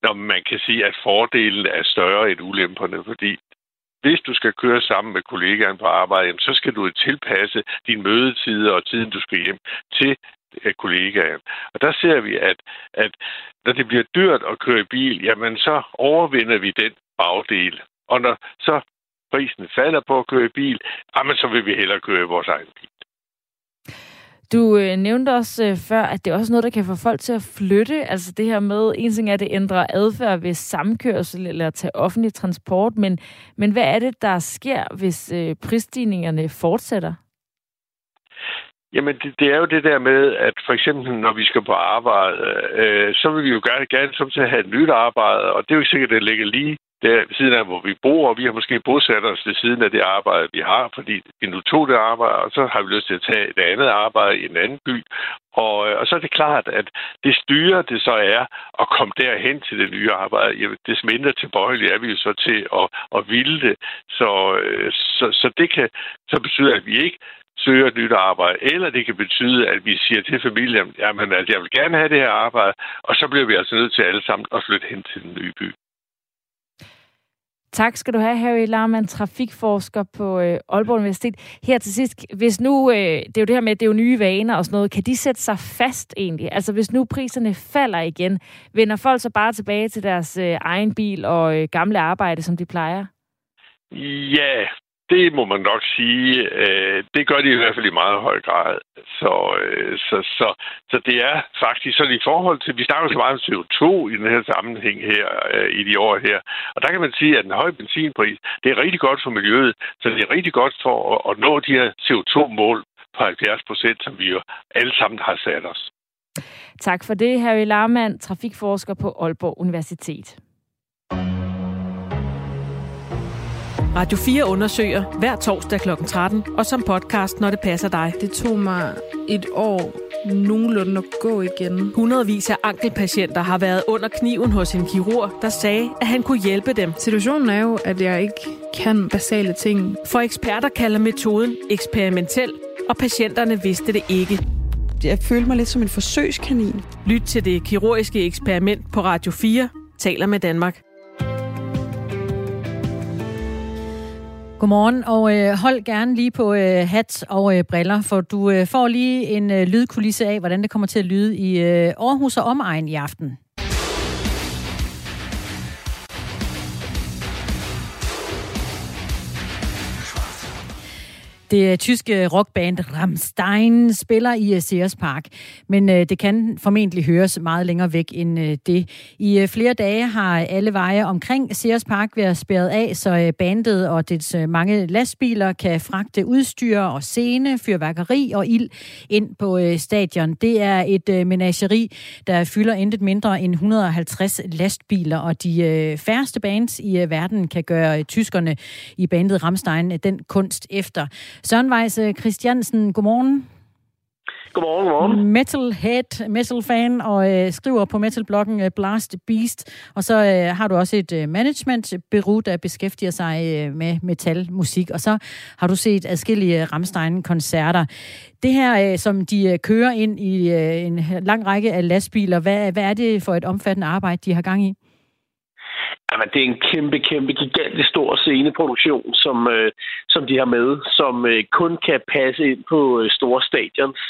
når man kan sige, at fordelen er større end ulemperne, fordi hvis du skal køre sammen med kollegaen på arbejde, så skal du tilpasse dine mødetider og tiden, du skal hjem til kollegaen. Og der ser vi, at når det bliver dyrt at køre i bil, jamen så overvinder vi den bagdel. Og når så prisen falder på at køre i bil, jamen så vil vi hellere køre i vores egen bil. Du nævnte også før, at det er også noget, der kan få folk til at flytte. Altså det her med, en ting er, at det ændrer adfærd ved samkørsel eller at tage offentlig transport. Men hvad er det, der sker, hvis prisstigningerne fortsætter? Jamen, det er jo det der med, at for eksempel, når vi skal på arbejde, så vil vi jo gerne samtidig have et nyt arbejde, og det er jo ikke sikkert, at det ligger lige der ved siden af, hvor vi bor, og vi har måske bosat os ved siden af det arbejde, vi har, fordi vi nu tog det arbejde, og så har vi lyst til at tage et andet arbejde i en anden by. Og så er det klart, at det styre, det så er at komme derhen til det nye arbejde, des mindre tilbøjelige er vi jo så til at ville det. Så det kan så betyde, at vi ikke søger et nyt arbejde, eller det kan betyde, at vi siger til familien, jamen, at jeg vil gerne have det her arbejde, og så bliver vi altså nødt til alle sammen at flytte hen til den nye by. Tak skal du have, Harry Larmann, trafikforsker på Aalborg Universitet. Her til sidst, hvis nu, det er jo det her med, det er jo nye vaner og sådan noget, kan de sætte sig fast egentlig? Altså hvis nu priserne falder igen, vender folk så bare tilbage til deres egen bil og gamle arbejde, som de plejer? Ja, det må man nok sige. Det gør de i hvert fald i meget høj grad. Så det er faktisk sådan i forhold til, vi snakker så meget om CO2 i den her sammenhæng her, i de år her, og der kan man sige, at den høje benzinpris, det er rigtig godt for miljøet, så det er rigtig godt for at nå de her CO2-mål på 70%, som vi jo alle sammen har sat os. Tak for det, Harry Larmann, trafikforsker på Aalborg Universitet. Radio 4 undersøger hver torsdag kl. 13, og som podcast, når det passer dig. Det tog mig et år nogenlunde at gå igen. Hundredvis af ankelpatienter har været under kniven hos en kirurg, der sagde, at han kunne hjælpe dem. Situationen er jo, at jeg ikke kan basale ting. For eksperter kalder metoden eksperimentel, og patienterne vidste det ikke. Jeg følte mig lidt som en forsøgskanin. Lyt til det kirurgiske eksperiment på Radio 4. Taler med Danmark. Godmorgen, og hold gerne lige på hat og briller, for du får lige en lydkulisse af, hvordan det kommer til at lyde i Aarhus og omegn i aften. Det tyske rockband Rammstein spiller i Ceres Park, men det kan formentlig høres meget længere væk end det. I flere dage har alle veje omkring Ceres Park været spærret af, så bandet og dets mange lastbiler kan fragte udstyr og scene, fyrværkeri og ild ind på stadion. Det er et menageri, der fylder intet mindre end 150 lastbiler, og de færreste bands i verden kan gøre tyskerne i bandet Rammstein den kunst efter. Søren Vejs Christiansen, godmorgen. Godmorgen. Metalhead, metalfan, og skriver på metalbloggen Blastbeast. Og så har du også et managementbureau, der beskæftiger sig med metalmusik. Og så har du set adskillige Rammstein-koncerter. Det her, som de kører ind i en lang række af lastbiler, hvad er det for et omfattende arbejde, de har gang i? Jamen, det er en gigantisk stor sceneproduktion, som de har med, som kun kan passe ind på store stadions.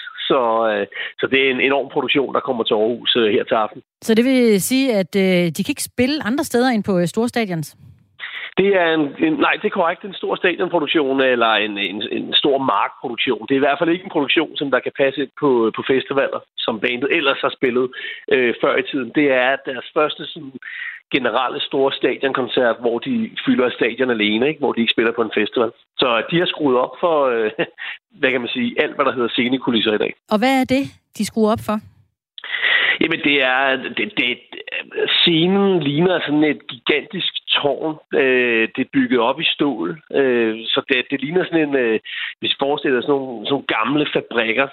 Så det er en enorm produktion, der kommer til Aarhus her til aften. Så det vil sige, at de kan ikke spille andre steder end på store stadions? Det er det er korrekt, en stor stadionproduktion eller en stor markproduktion. Det er i hvert fald ikke en produktion, som der kan passe ind på festivaler, som bandet ellers har spillet før i tiden. Det er deres første sådan generelle store stadionkoncert, hvor de fylder stadion alene, ikke? Hvor de ikke spiller på en festival. Så de har skruet op for, hvad kan man sige, alt, hvad der hedder scenekulisser i dag. Og hvad er det, de skruer op for? Jamen, scenen ligner sådan et gigantisk tårn. Det er bygget op i stål. Så det ligner sådan en, hvis vi forestiller os nogle gamle fabrikker.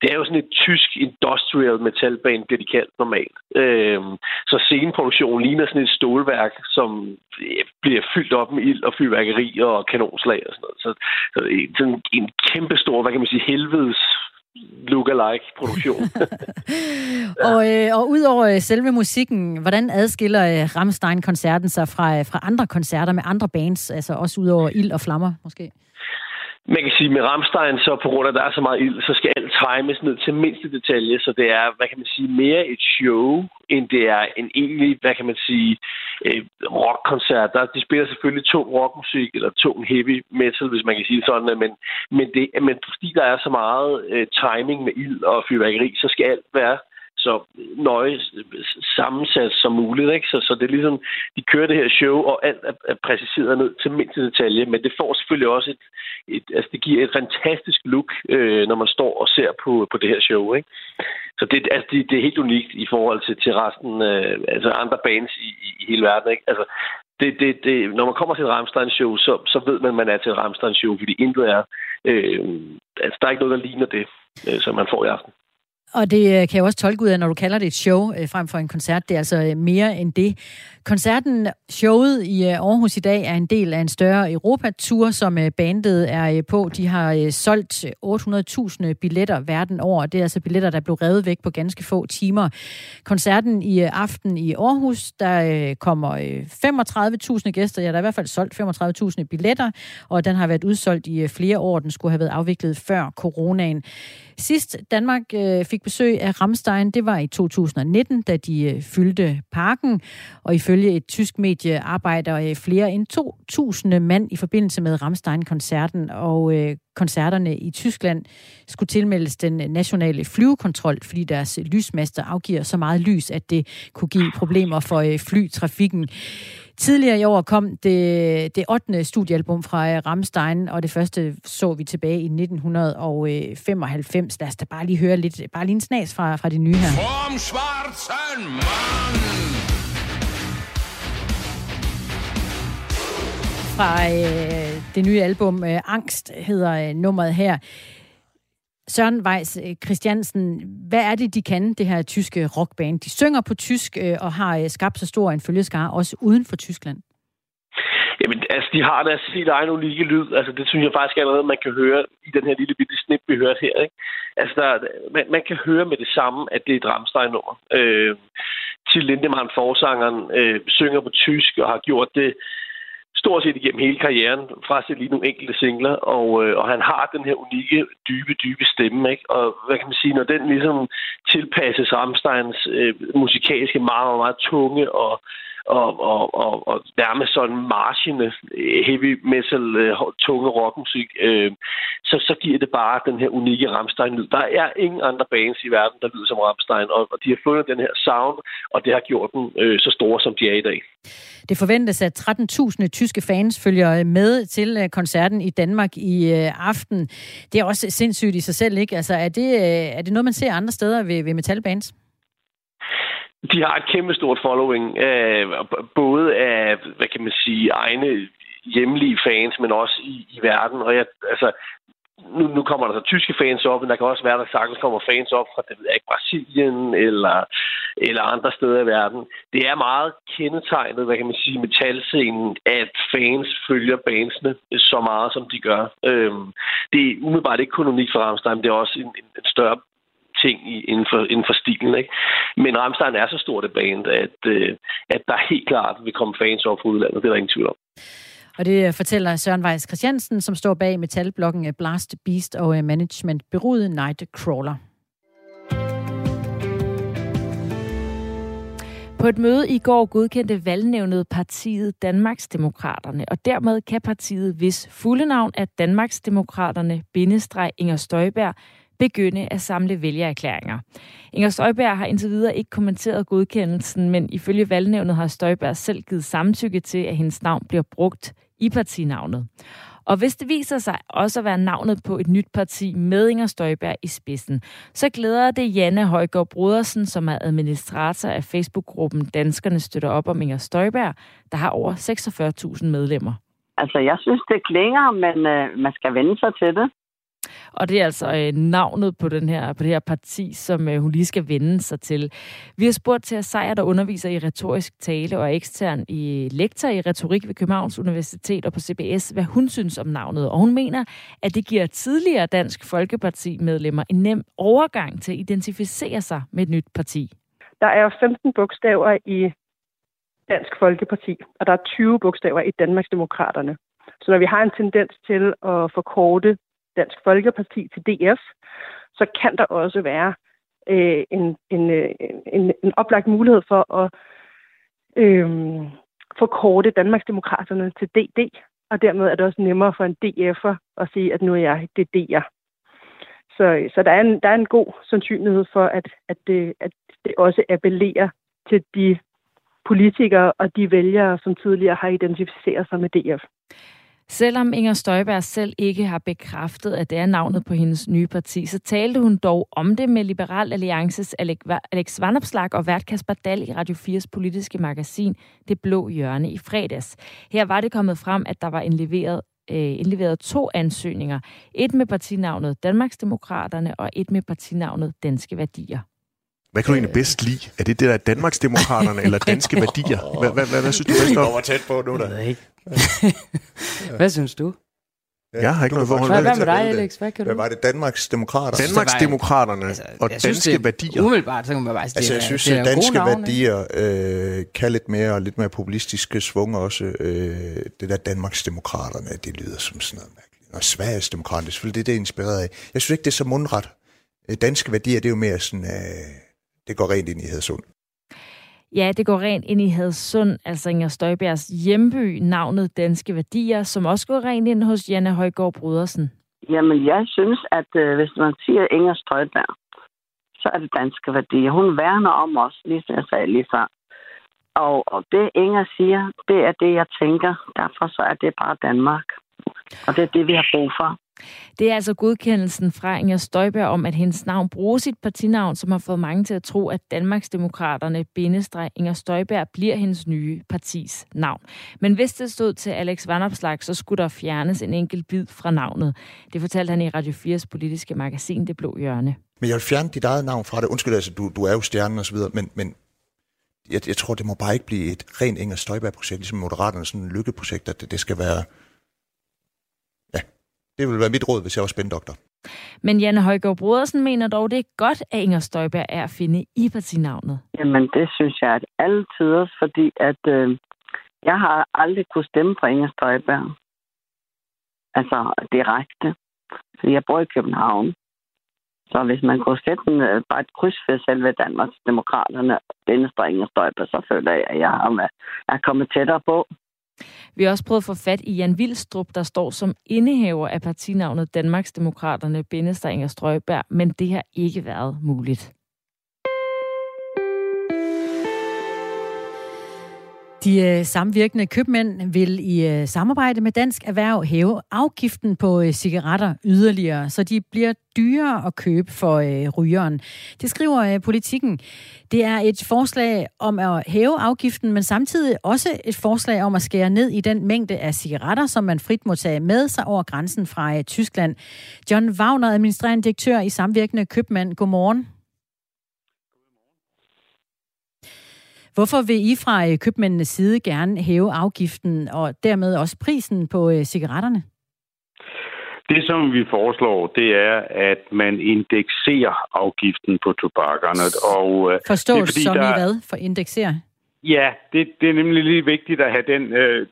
Det er jo sådan et tysk industrial metalband, bliver de kaldt normalt. Så sceneproduktionen ligner sådan et stålværk, som bliver fyldt op med ild og fyrværkeri og kanonslag og sådan noget. Så sådan en kæmpe stor, hvad kan man sige, helvedes look-alike-produktion. Og ud over selve musikken, hvordan adskiller Rammstein-koncerten sig fra andre koncerter med andre bands, altså også ud over ild og flammer måske? Man kan sige, at med Rammstein, så på grund af, at der er så meget ild, så skal alt times ned til mindste detalje, så det er, hvad kan man sige, mere et show, end det er en egentlig, hvad kan man sige, rockkoncert. De spiller selvfølgelig tung rockmusik, eller tung heavy metal, hvis man kan sige sådan, men fordi der er så meget timing med ild og fyrværkeri, så skal alt være så nøje sammensat som muligt. Ikke? Så det er ligesom, de kører det her show, og alt er præciseret ned til mindste detalje, men det får selvfølgelig også altså det giver et fantastisk look, når man står og ser på det her show. Ikke? Så det er helt unikt i forhold til resten, altså andre bands i hele verden. Ikke? Altså, når man kommer til et Rammstein-show, så ved man, at man er til et Rammstein-show, fordi intet er. Altså, der er ikke noget, der ligner det, som man får i aften. Og det kan jeg også tolke ud af, når du kalder det et show frem for en koncert. Det er altså mere end det. Koncerten, showet i Aarhus i dag, er en del af en større Europa-tur, som bandet er på. De har solgt 800.000 billetter verden over. Det er altså billetter, der blev revet væk på ganske få timer. Koncerten i aften i Aarhus, der kommer 35.000 gæster. Ja, der er i hvert fald solgt 35.000 billetter, og den har været udsolgt i flere år. Den skulle have været afviklet før coronaen. Sidst Danmark fik besøg af Rammstein, det var i 2019, da de fyldte parken, og ifølge et tysk medie arbejder flere end 2.000 mand i forbindelse med Rammstein-koncerten, og koncerterne i Tyskland skulle tilmeldes den nationale flyvekontrol, fordi deres lysmaster afgiver så meget lys, at det kunne give problemer for flytrafikken. Tidligere i år kom det 8. studiealbum fra Rammstein, og det første så vi tilbage i 1995. Lad os da bare lige høre lidt, bare lige en snas fra det nye her. Vom schwarzen Mann. Fra det nye album Angst hedder nummeret her. Søren Vejs Christiansen, hvad er det, de kan, det her tyske rockband? De synger på tysk og har skabt så stor en følgeskare, også uden for Tyskland. Jamen, altså, de har deres helt egen unikke lyd. Altså, det synes jeg faktisk allerede, man kan høre i den her lille bitte snip, vi hørte her, ikke? Altså, man kan høre med det samme, at det er et Rammstein-nummer. Till Lindemann, forsangeren, synger på tysk og har gjort det stort set igennem hele karrieren, fra set lige nogle enkelte singler, og han har den her unikke, dybe stemme, ikke? Og hvad kan man sige, når den ligesom tilpasses Rammsteins musikalske, meget tunge og nærmest sådan marchende, heavy metal, tunge rockmusik, så giver det bare den her unikke Rammstein-lyd. Der er ingen andre bands i verden, der lyder som Rammstein, og de har fundet den her sound, og det har gjort dem så store, som de er i dag. Det forventes, at 13.000 tyske fans følger med til koncerten i Danmark i aften. Det er også sindssygt i sig selv, ikke? Altså, er det noget, man ser andre steder ved metalbands? De har et kæmpestort following, både af, hvad kan man sige, egne hjemlige fans, men også i verden. Og nu kommer der så tyske fans op, men der kan også være, der sagtens kommer fans op fra Brasilien eller andre steder i verden. Det er meget kendetegnet, hvad kan man sige, metalscenen, at fans følger bandsene så meget, som de gør. Det er umiddelbart ikke kun unikt for Rammstein, men det er også en større ting inden for stilen, ikke? Men Rammstein er så stort et band, at der helt klart vil komme fans op fra udlandet. Det er der ingen tvivl om. Og det fortæller Søren Vejs Christiansen, som står bag metalbloggen Blastbeast og managementbureauet Nightcrawler. På et møde i går godkendte valgnævnet partiet Danmarksdemokraterne, og dermed kan partiet, hvis fulde navn er Danmarksdemokraterne-Inger Støjberg, begynde at samle vælgererklæringer. Inger Støjberg har indtil videre ikke kommenteret godkendelsen, men ifølge valgnævnet har Støjberg selv givet samtykke til, at hendes navn bliver brugt i partinavnet. Og hvis det viser sig også at være navnet på et nyt parti med Inger Støjberg i spidsen, så glæder det Jeanne Høygaard Brodersen, som er administrator af Facebook-gruppen Danskerne støtter op om Inger Støjberg, der har over 46.000 medlemmer. Altså, jeg synes, det klinger, men man skal vende sig til det. Og det er altså navnet på det her parti, som hun lige skal vende sig til. Vi har spurgt til at Sejer, der underviser i retorisk tale og er ekstern lektor i retorik ved Københavns Universitet og på CBS, hvad hun synes om navnet. Og hun mener, at det giver tidligere Dansk Folkeparti-medlemmer en nem overgang til at identificere sig med et nyt parti. Der er jo 15 bogstaver i Dansk Folkeparti, og der er 20 bogstaver i Danmarksdemokraterne. Så når vi har en tendens til at forkorte Dansk Folkeparti til DF, så kan der også være en oplagt mulighed for at forkorte Danmarksdemokraterne til DD, og dermed er det også nemmere for en DF'er at sige, at nu er jeg DD'er. Så der er en god sandsynlighed for, at det også appellerer til de politikere og de vælgere, som tidligere har identificeret sig med DF. Selvom Inger Støjberg selv ikke har bekræftet, at det er navnet på hendes nye parti, så talte hun dog om det med Liberal Alliances Alex Vanopslagh og vært Kasper Dahl i Radio 4's politiske magasin Det Blå Hjørne i fredags. Her var det kommet frem, at der var indleveret to ansøgninger. Et med partinavnet Danmarksdemokraterne og et med partinavnet Danske Værdier. Hvad kan du egentlig bedst lide? Er det det der Danmarksdemokraterne eller Danske Værdier? Hvad synes du bedst om? Jeg var tæt på nu, der ikke. Hvad synes du? Jeg har ikke noget forhold. Hvad med dig, Alex? Hvad var det? Danmarksdemokraterne og Danske Værdier? Umiddelbart, så kan man bare sige, altså, jeg synes, at Danske Værdier kan lidt mere populistiske svung også. Det der Danmarksdemokraterne, det lyder som sådan noget mærkeligt. Og Sveriges Demokraterne, selvfølgelig det er inspireret af. Jeg synes ikke, det er så mundret. Danske Værdier, det er jo mere sådan... Det går rent ind i Hadsund. Ja, det går rent ind i Hadsund, altså Inger Støjbergs hjemby, navnet Danske Værdier, som også går rent ind hos Jeanne Høygaard Brodersen. Jamen, jeg synes, at hvis man siger Inger Støjberg, så er det Danske Værdier. Hun værner om os, ligesom jeg sagde lige før. Og det Inger siger, det er det, jeg tænker. Derfor så er det bare Danmark. Og det er det, vi har brug for. Det er altså godkendelsen fra Inger Støjberg om, at hendes navn bruger sit partinavn, som har fået mange til at tro, at Danmarksdemokraterne Inger Støjberg bliver hendes nye partis navn. Men hvis det stod til Alex Vanopslagh, så skulle der fjernes en enkelt bid fra navnet. Det fortalte han i Radio 4's politiske magasin Det Blå Hjørne. Men jeg vil fjerne dit eget navn fra det. Undskyld, altså, du er jo stjernen og så videre, men jeg tror, det må bare ikke blive et rent Inger Støjberg-projekt, ligesom Moderaterne, sådan et lykkeprojekt, at det skal være... Det ville være mit råd, hvis jeg var spændoktor. Men Jeanne Høygaard Brodersen mener dog, det er godt, at Inger Støjberg er at finde i partinavnet. Jamen, det synes jeg at altid, fordi at jeg har aldrig kunne stemme på Inger Støjberg. Altså, direkte. Så jeg bor i København. Så hvis man kunne sætte bare et kryds for selve Danmarksdemokraterne og Venstre Inger Støjberg, så føler jeg, at jeg er kommet tættere på. Vi har også prøvet at få fat i Jan Vilstrup, der står som indehaver af partinavnet Danmarksdemokraterne Inger Støjberg, men det har ikke været muligt. De samvirkende købmænd vil i samarbejde med Dansk Erhverv hæve afgiften på cigaretter yderligere, så de bliver dyrere at købe for rygeren. Det skriver Politikken. Det er et forslag om at hæve afgiften, men samtidig også et forslag om at skære ned i den mængde af cigaretter, som man frit må tage med sig over grænsen fra Tyskland. John Wagner, administrerende direktør i samvirkende købmænd. Godmorgen. Hvorfor vil I fra købmændenes side gerne hæve afgiften og dermed også prisen på cigaretterne? Det, som vi foreslår, det er, at man indekserer afgiften på tobakkerne. Og, forstås det, som der... I hvad for indekserer? Ja, det er nemlig lige vigtigt at have den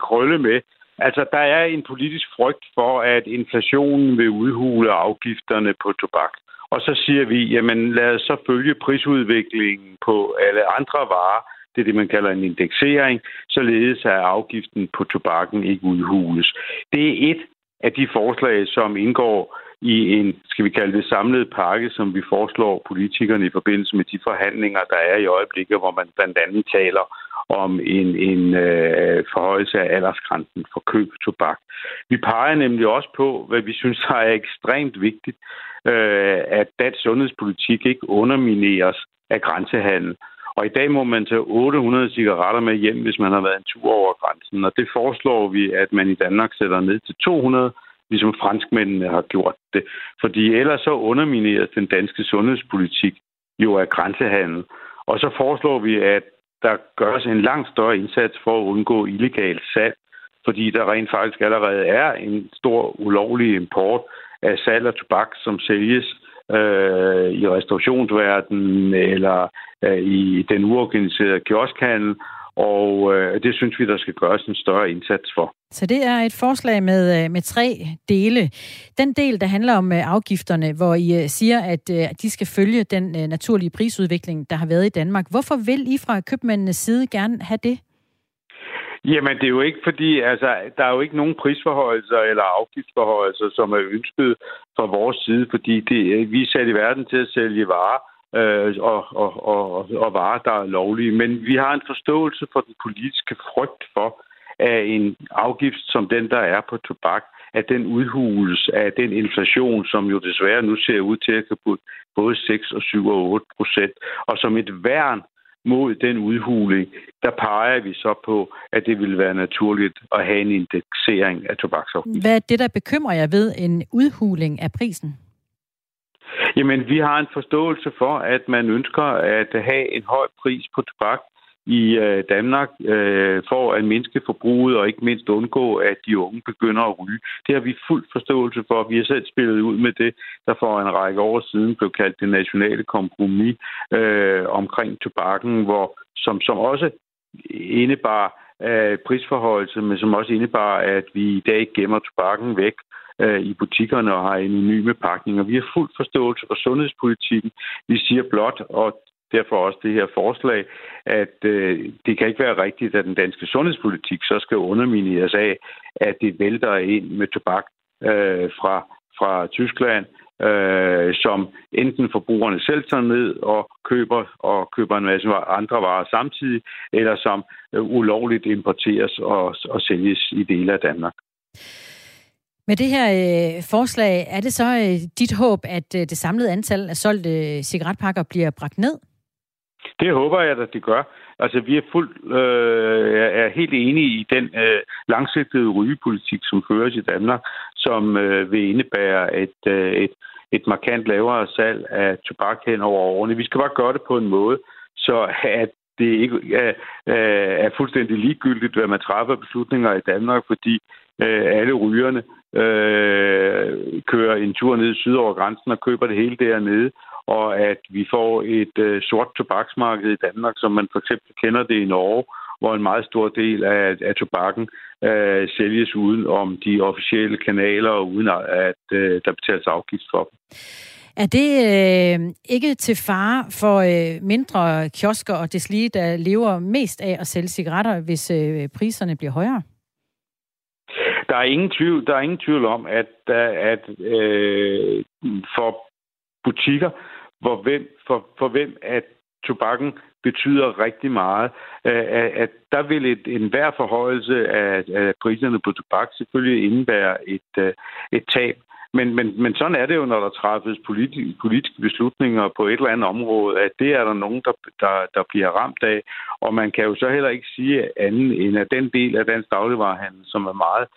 krølle med. Altså, der er en politisk frygt for, at inflationen vil udhule afgifterne på tobak. Og så siger vi, jamen lad os så følge prisudviklingen på alle andre varer. Det er det, man kalder en indeksering. Således er afgiften på tobakken ikke udhules. Det er et af de forslag, som indgår i en, skal vi kalde det, samlet pakke, som vi foreslår politikerne i forbindelse med de forhandlinger, der er i øjeblikket, hvor man blandt andet taler om en forhøjelse af aldersgrænsen for køb af tobak. Vi peger nemlig også på, hvad vi synes er ekstremt vigtigt, at dansk sundhedspolitik ikke undermineres af grænsehandel. Og i dag må man tage 800 cigaretter med hjem, hvis man har været en tur over grænsen. Og det foreslår vi, at man i Danmark sætter ned til 200, ligesom franskmændene har gjort det. Fordi ellers så undermineres den danske sundhedspolitik jo af grænsehandel. Og så foreslår vi, at der gøres en langt større indsats for at undgå illegalt salg, fordi der rent faktisk allerede er en stor ulovlig import af salg af tobak, som sælges i restaurationsverdenen eller i den uorganiserede kioskhandel, og det synes vi, der skal gøres en større indsats for. Så det er et forslag med tre dele. Den del, der handler om afgifterne, hvor I siger, at de skal følge den naturlige prisudvikling, der har været i Danmark. Hvorfor vil I fra købmændenes side gerne have det? Jamen, det er jo ikke fordi, altså, der er jo ikke nogen prisforhøjelser eller afgiftsforhøjelser, som er ønsket fra vores side, fordi vi er sat i verden til at sælge varer og varer, der er lovlige. Men vi har en forståelse for den politiske frygt for, at en afgift som den, der er på tobak, at den udhules af den inflation, som jo desværre nu ser ud til at kan både 6%, 7% og 8%, og som et værn mod den udhuling, der peger vi så på, at det ville være naturligt at have en indeksering af tobaksafgiften. Hvad er det, der bekymrer jer ved en udhuling af prisen? Jamen, vi har en forståelse for, at man ønsker at have en høj pris på tobak i Danmark for at mindske forbruget og ikke mindst undgå, at de unge begynder at ryge. Det har vi fuld forståelse for. Vi har selv spillet ud med det, der for en række år siden blev kaldt det nationale kompromis omkring tobakken, hvor, som også indebar prisforhøjelse, men som også indebar, at vi i dag gemmer tobakken væk i butikkerne og har anonyme pakninger. Vi har fuld forståelse for sundhedspolitikken. Vi siger blot, og derfor også det her forslag, at det kan ikke være rigtigt, at den danske sundhedspolitik så skal undermineres af, at det vælter ind med tobak fra Tyskland, som enten forbrugerne selv tager ned og køber en masse andre varer samtidig, eller som ulovligt importeres og sælges i dele af Danmark. Med det her forslag, er det så dit håb, at det samlede antal af solgte cigaretpakker bliver bragt ned? Det håber jeg, at det gør. Altså, vi er helt enige i den langsigtede rygepolitik, som føres i Danmark, som vil indebære et markant lavere salg af tobak hen over årene. Vi skal bare gøre det på en måde, så at det ikke er fuldstændig ligegyldigt, hvad man træffer beslutninger i Danmark, fordi alle rygerne kører en tur ned syd over grænsen og køber det hele dernede, og at vi får et sort tobaksmarked i Danmark, som man for eksempel kender det i Norge, hvor en meget stor del af tobakken sælges uden om de officielle kanaler, og uden at der betales afgift for dem. Er det ikke til fare for mindre kiosker og deslige, der lever mest af at sælge cigaretter, hvis priserne bliver højere? Der er ingen tvivl om, at for butikker, for hvem at tobakken betyder rigtig meget, at der vil enhver forhøjelse af priserne på tobak selvfølgelig indebære et tab. Men sådan er det jo, når der træffes politiske beslutninger på et eller andet område, at det er der nogen, der bliver ramt af. Og man kan jo så heller ikke sige andet, end at den del af dansk dagligvarehandel, som er meget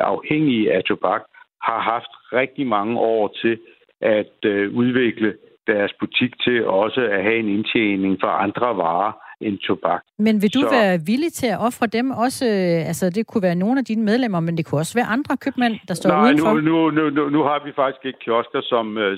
afhængig af tobak, har haft rigtig mange år til at udvikle deres butik til også at have en indtjening for andre varer end tobak. Men vil du være villig til at ofre dem også? Altså, det kunne være nogle af dine medlemmer, men det kunne også være andre købmænd, der står udenfor. Nu har vi faktisk ikke kiosker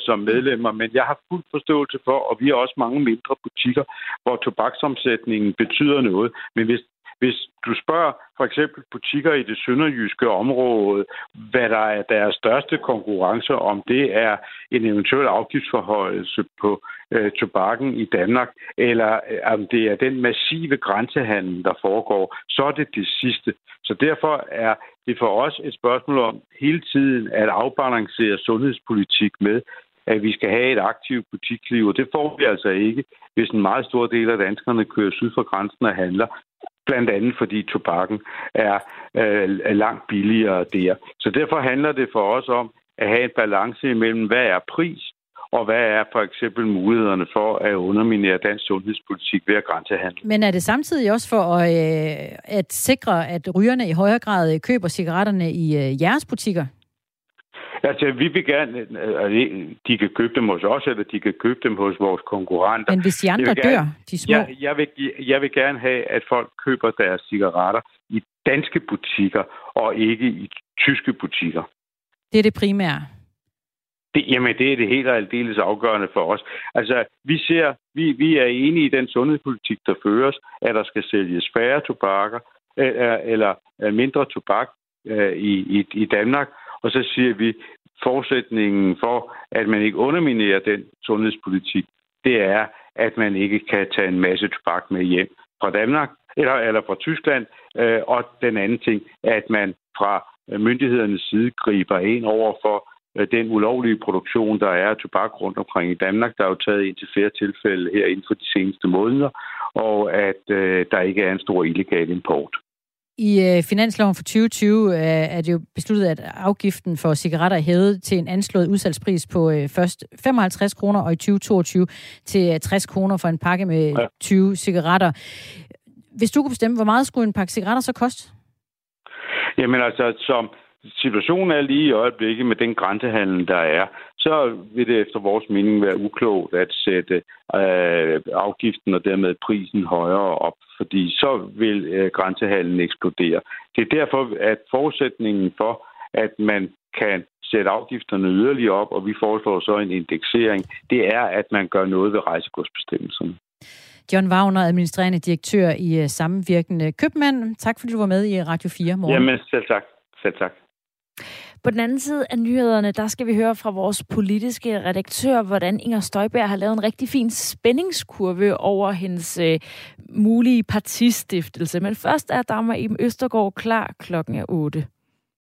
som medlemmer, men jeg har fuld forståelse for, og vi har også mange mindre butikker, hvor tobaksomsætningen betyder noget. Men hvis du spørger for eksempel butikker i det sønderjyske område, hvad der er deres største konkurrence, om det er en eventuel afgiftsforhøjelse på tobakken i Danmark, eller om det er den massive grænsehandel, der foregår, så er det det sidste. Så derfor er det for os et spørgsmål om hele tiden at afbalancere sundhedspolitik med, at vi skal have et aktivt butikliv, og det får vi altså ikke, hvis en meget stor del af danskerne kører syd for grænsen og handler. Blandt andet fordi tobakken er langt billigere der. Så derfor handler det for os om at have en balance imellem, hvad er pris, og hvad er for eksempel mulighederne for at underminere dansk sundhedspolitik ved at grænsehandle. Men er det samtidig også for at sikre, at rygerne i højere grad køber cigaretterne i jeres butikker? Altså, vi vil gerne, de kan købe dem hos os, eller de kan købe dem hos vores konkurrenter. Men hvis de andre dør, de små? Jeg vil gerne have, at folk køber deres cigaretter i danske butikker, og ikke i tyske butikker. Det er det primære? Det er det helt og aldeles afgørende for os. Altså, vi er enige i den sundhedspolitik, der føres, at der skal sælges færre tobakker, eller mindre tobak i Danmark. Og så siger vi, forudsætningen for, at man ikke underminerer den sundhedspolitik, det er, at man ikke kan tage en masse tobak med hjem fra Danmark, eller fra Tyskland, og den anden ting, at man fra myndighedernes side griber ind over for den ulovlige produktion, der er af tobak rundt omkring i Danmark. Der er jo taget ind til flere tilfælde her inden for de seneste måneder, og at der ikke er en stor illegal import. I finansloven for 2020 er det jo besluttet, at afgiften for cigaretter er hævet til en anslået udsalgspris på først 55 kroner og i 2022 til 60 kroner for en pakke med 20 cigaretter. Hvis du kunne bestemme, hvor meget skulle en pakke cigaretter så koste? Jamen altså, som situationen er lige i øjeblikket med den grænsehandel, der er, så vil det efter vores mening være uklogt at sætte afgiften og dermed prisen højere op, fordi så vil grænsehandelen eksplodere. Det er derfor, at forudsætningen for, at man kan sætte afgifterne yderligere op, og vi foreslår så en indeksering, det er, at man gør noget ved rejsegodsbestemmelserne. John Wagner, administrerende direktør i Samvirkende Købmand. Tak fordi du var med i Radio 4 morgen. Jamen, selv tak. Selv tak. På den anden side af nyhederne, der skal vi høre fra vores politiske redaktør, hvordan Inger Støjberg har lavet en rigtig fin spændingskurve over hendes mulige partistiftelse. Men først er Dagmar Iben Østergård klar 8:00.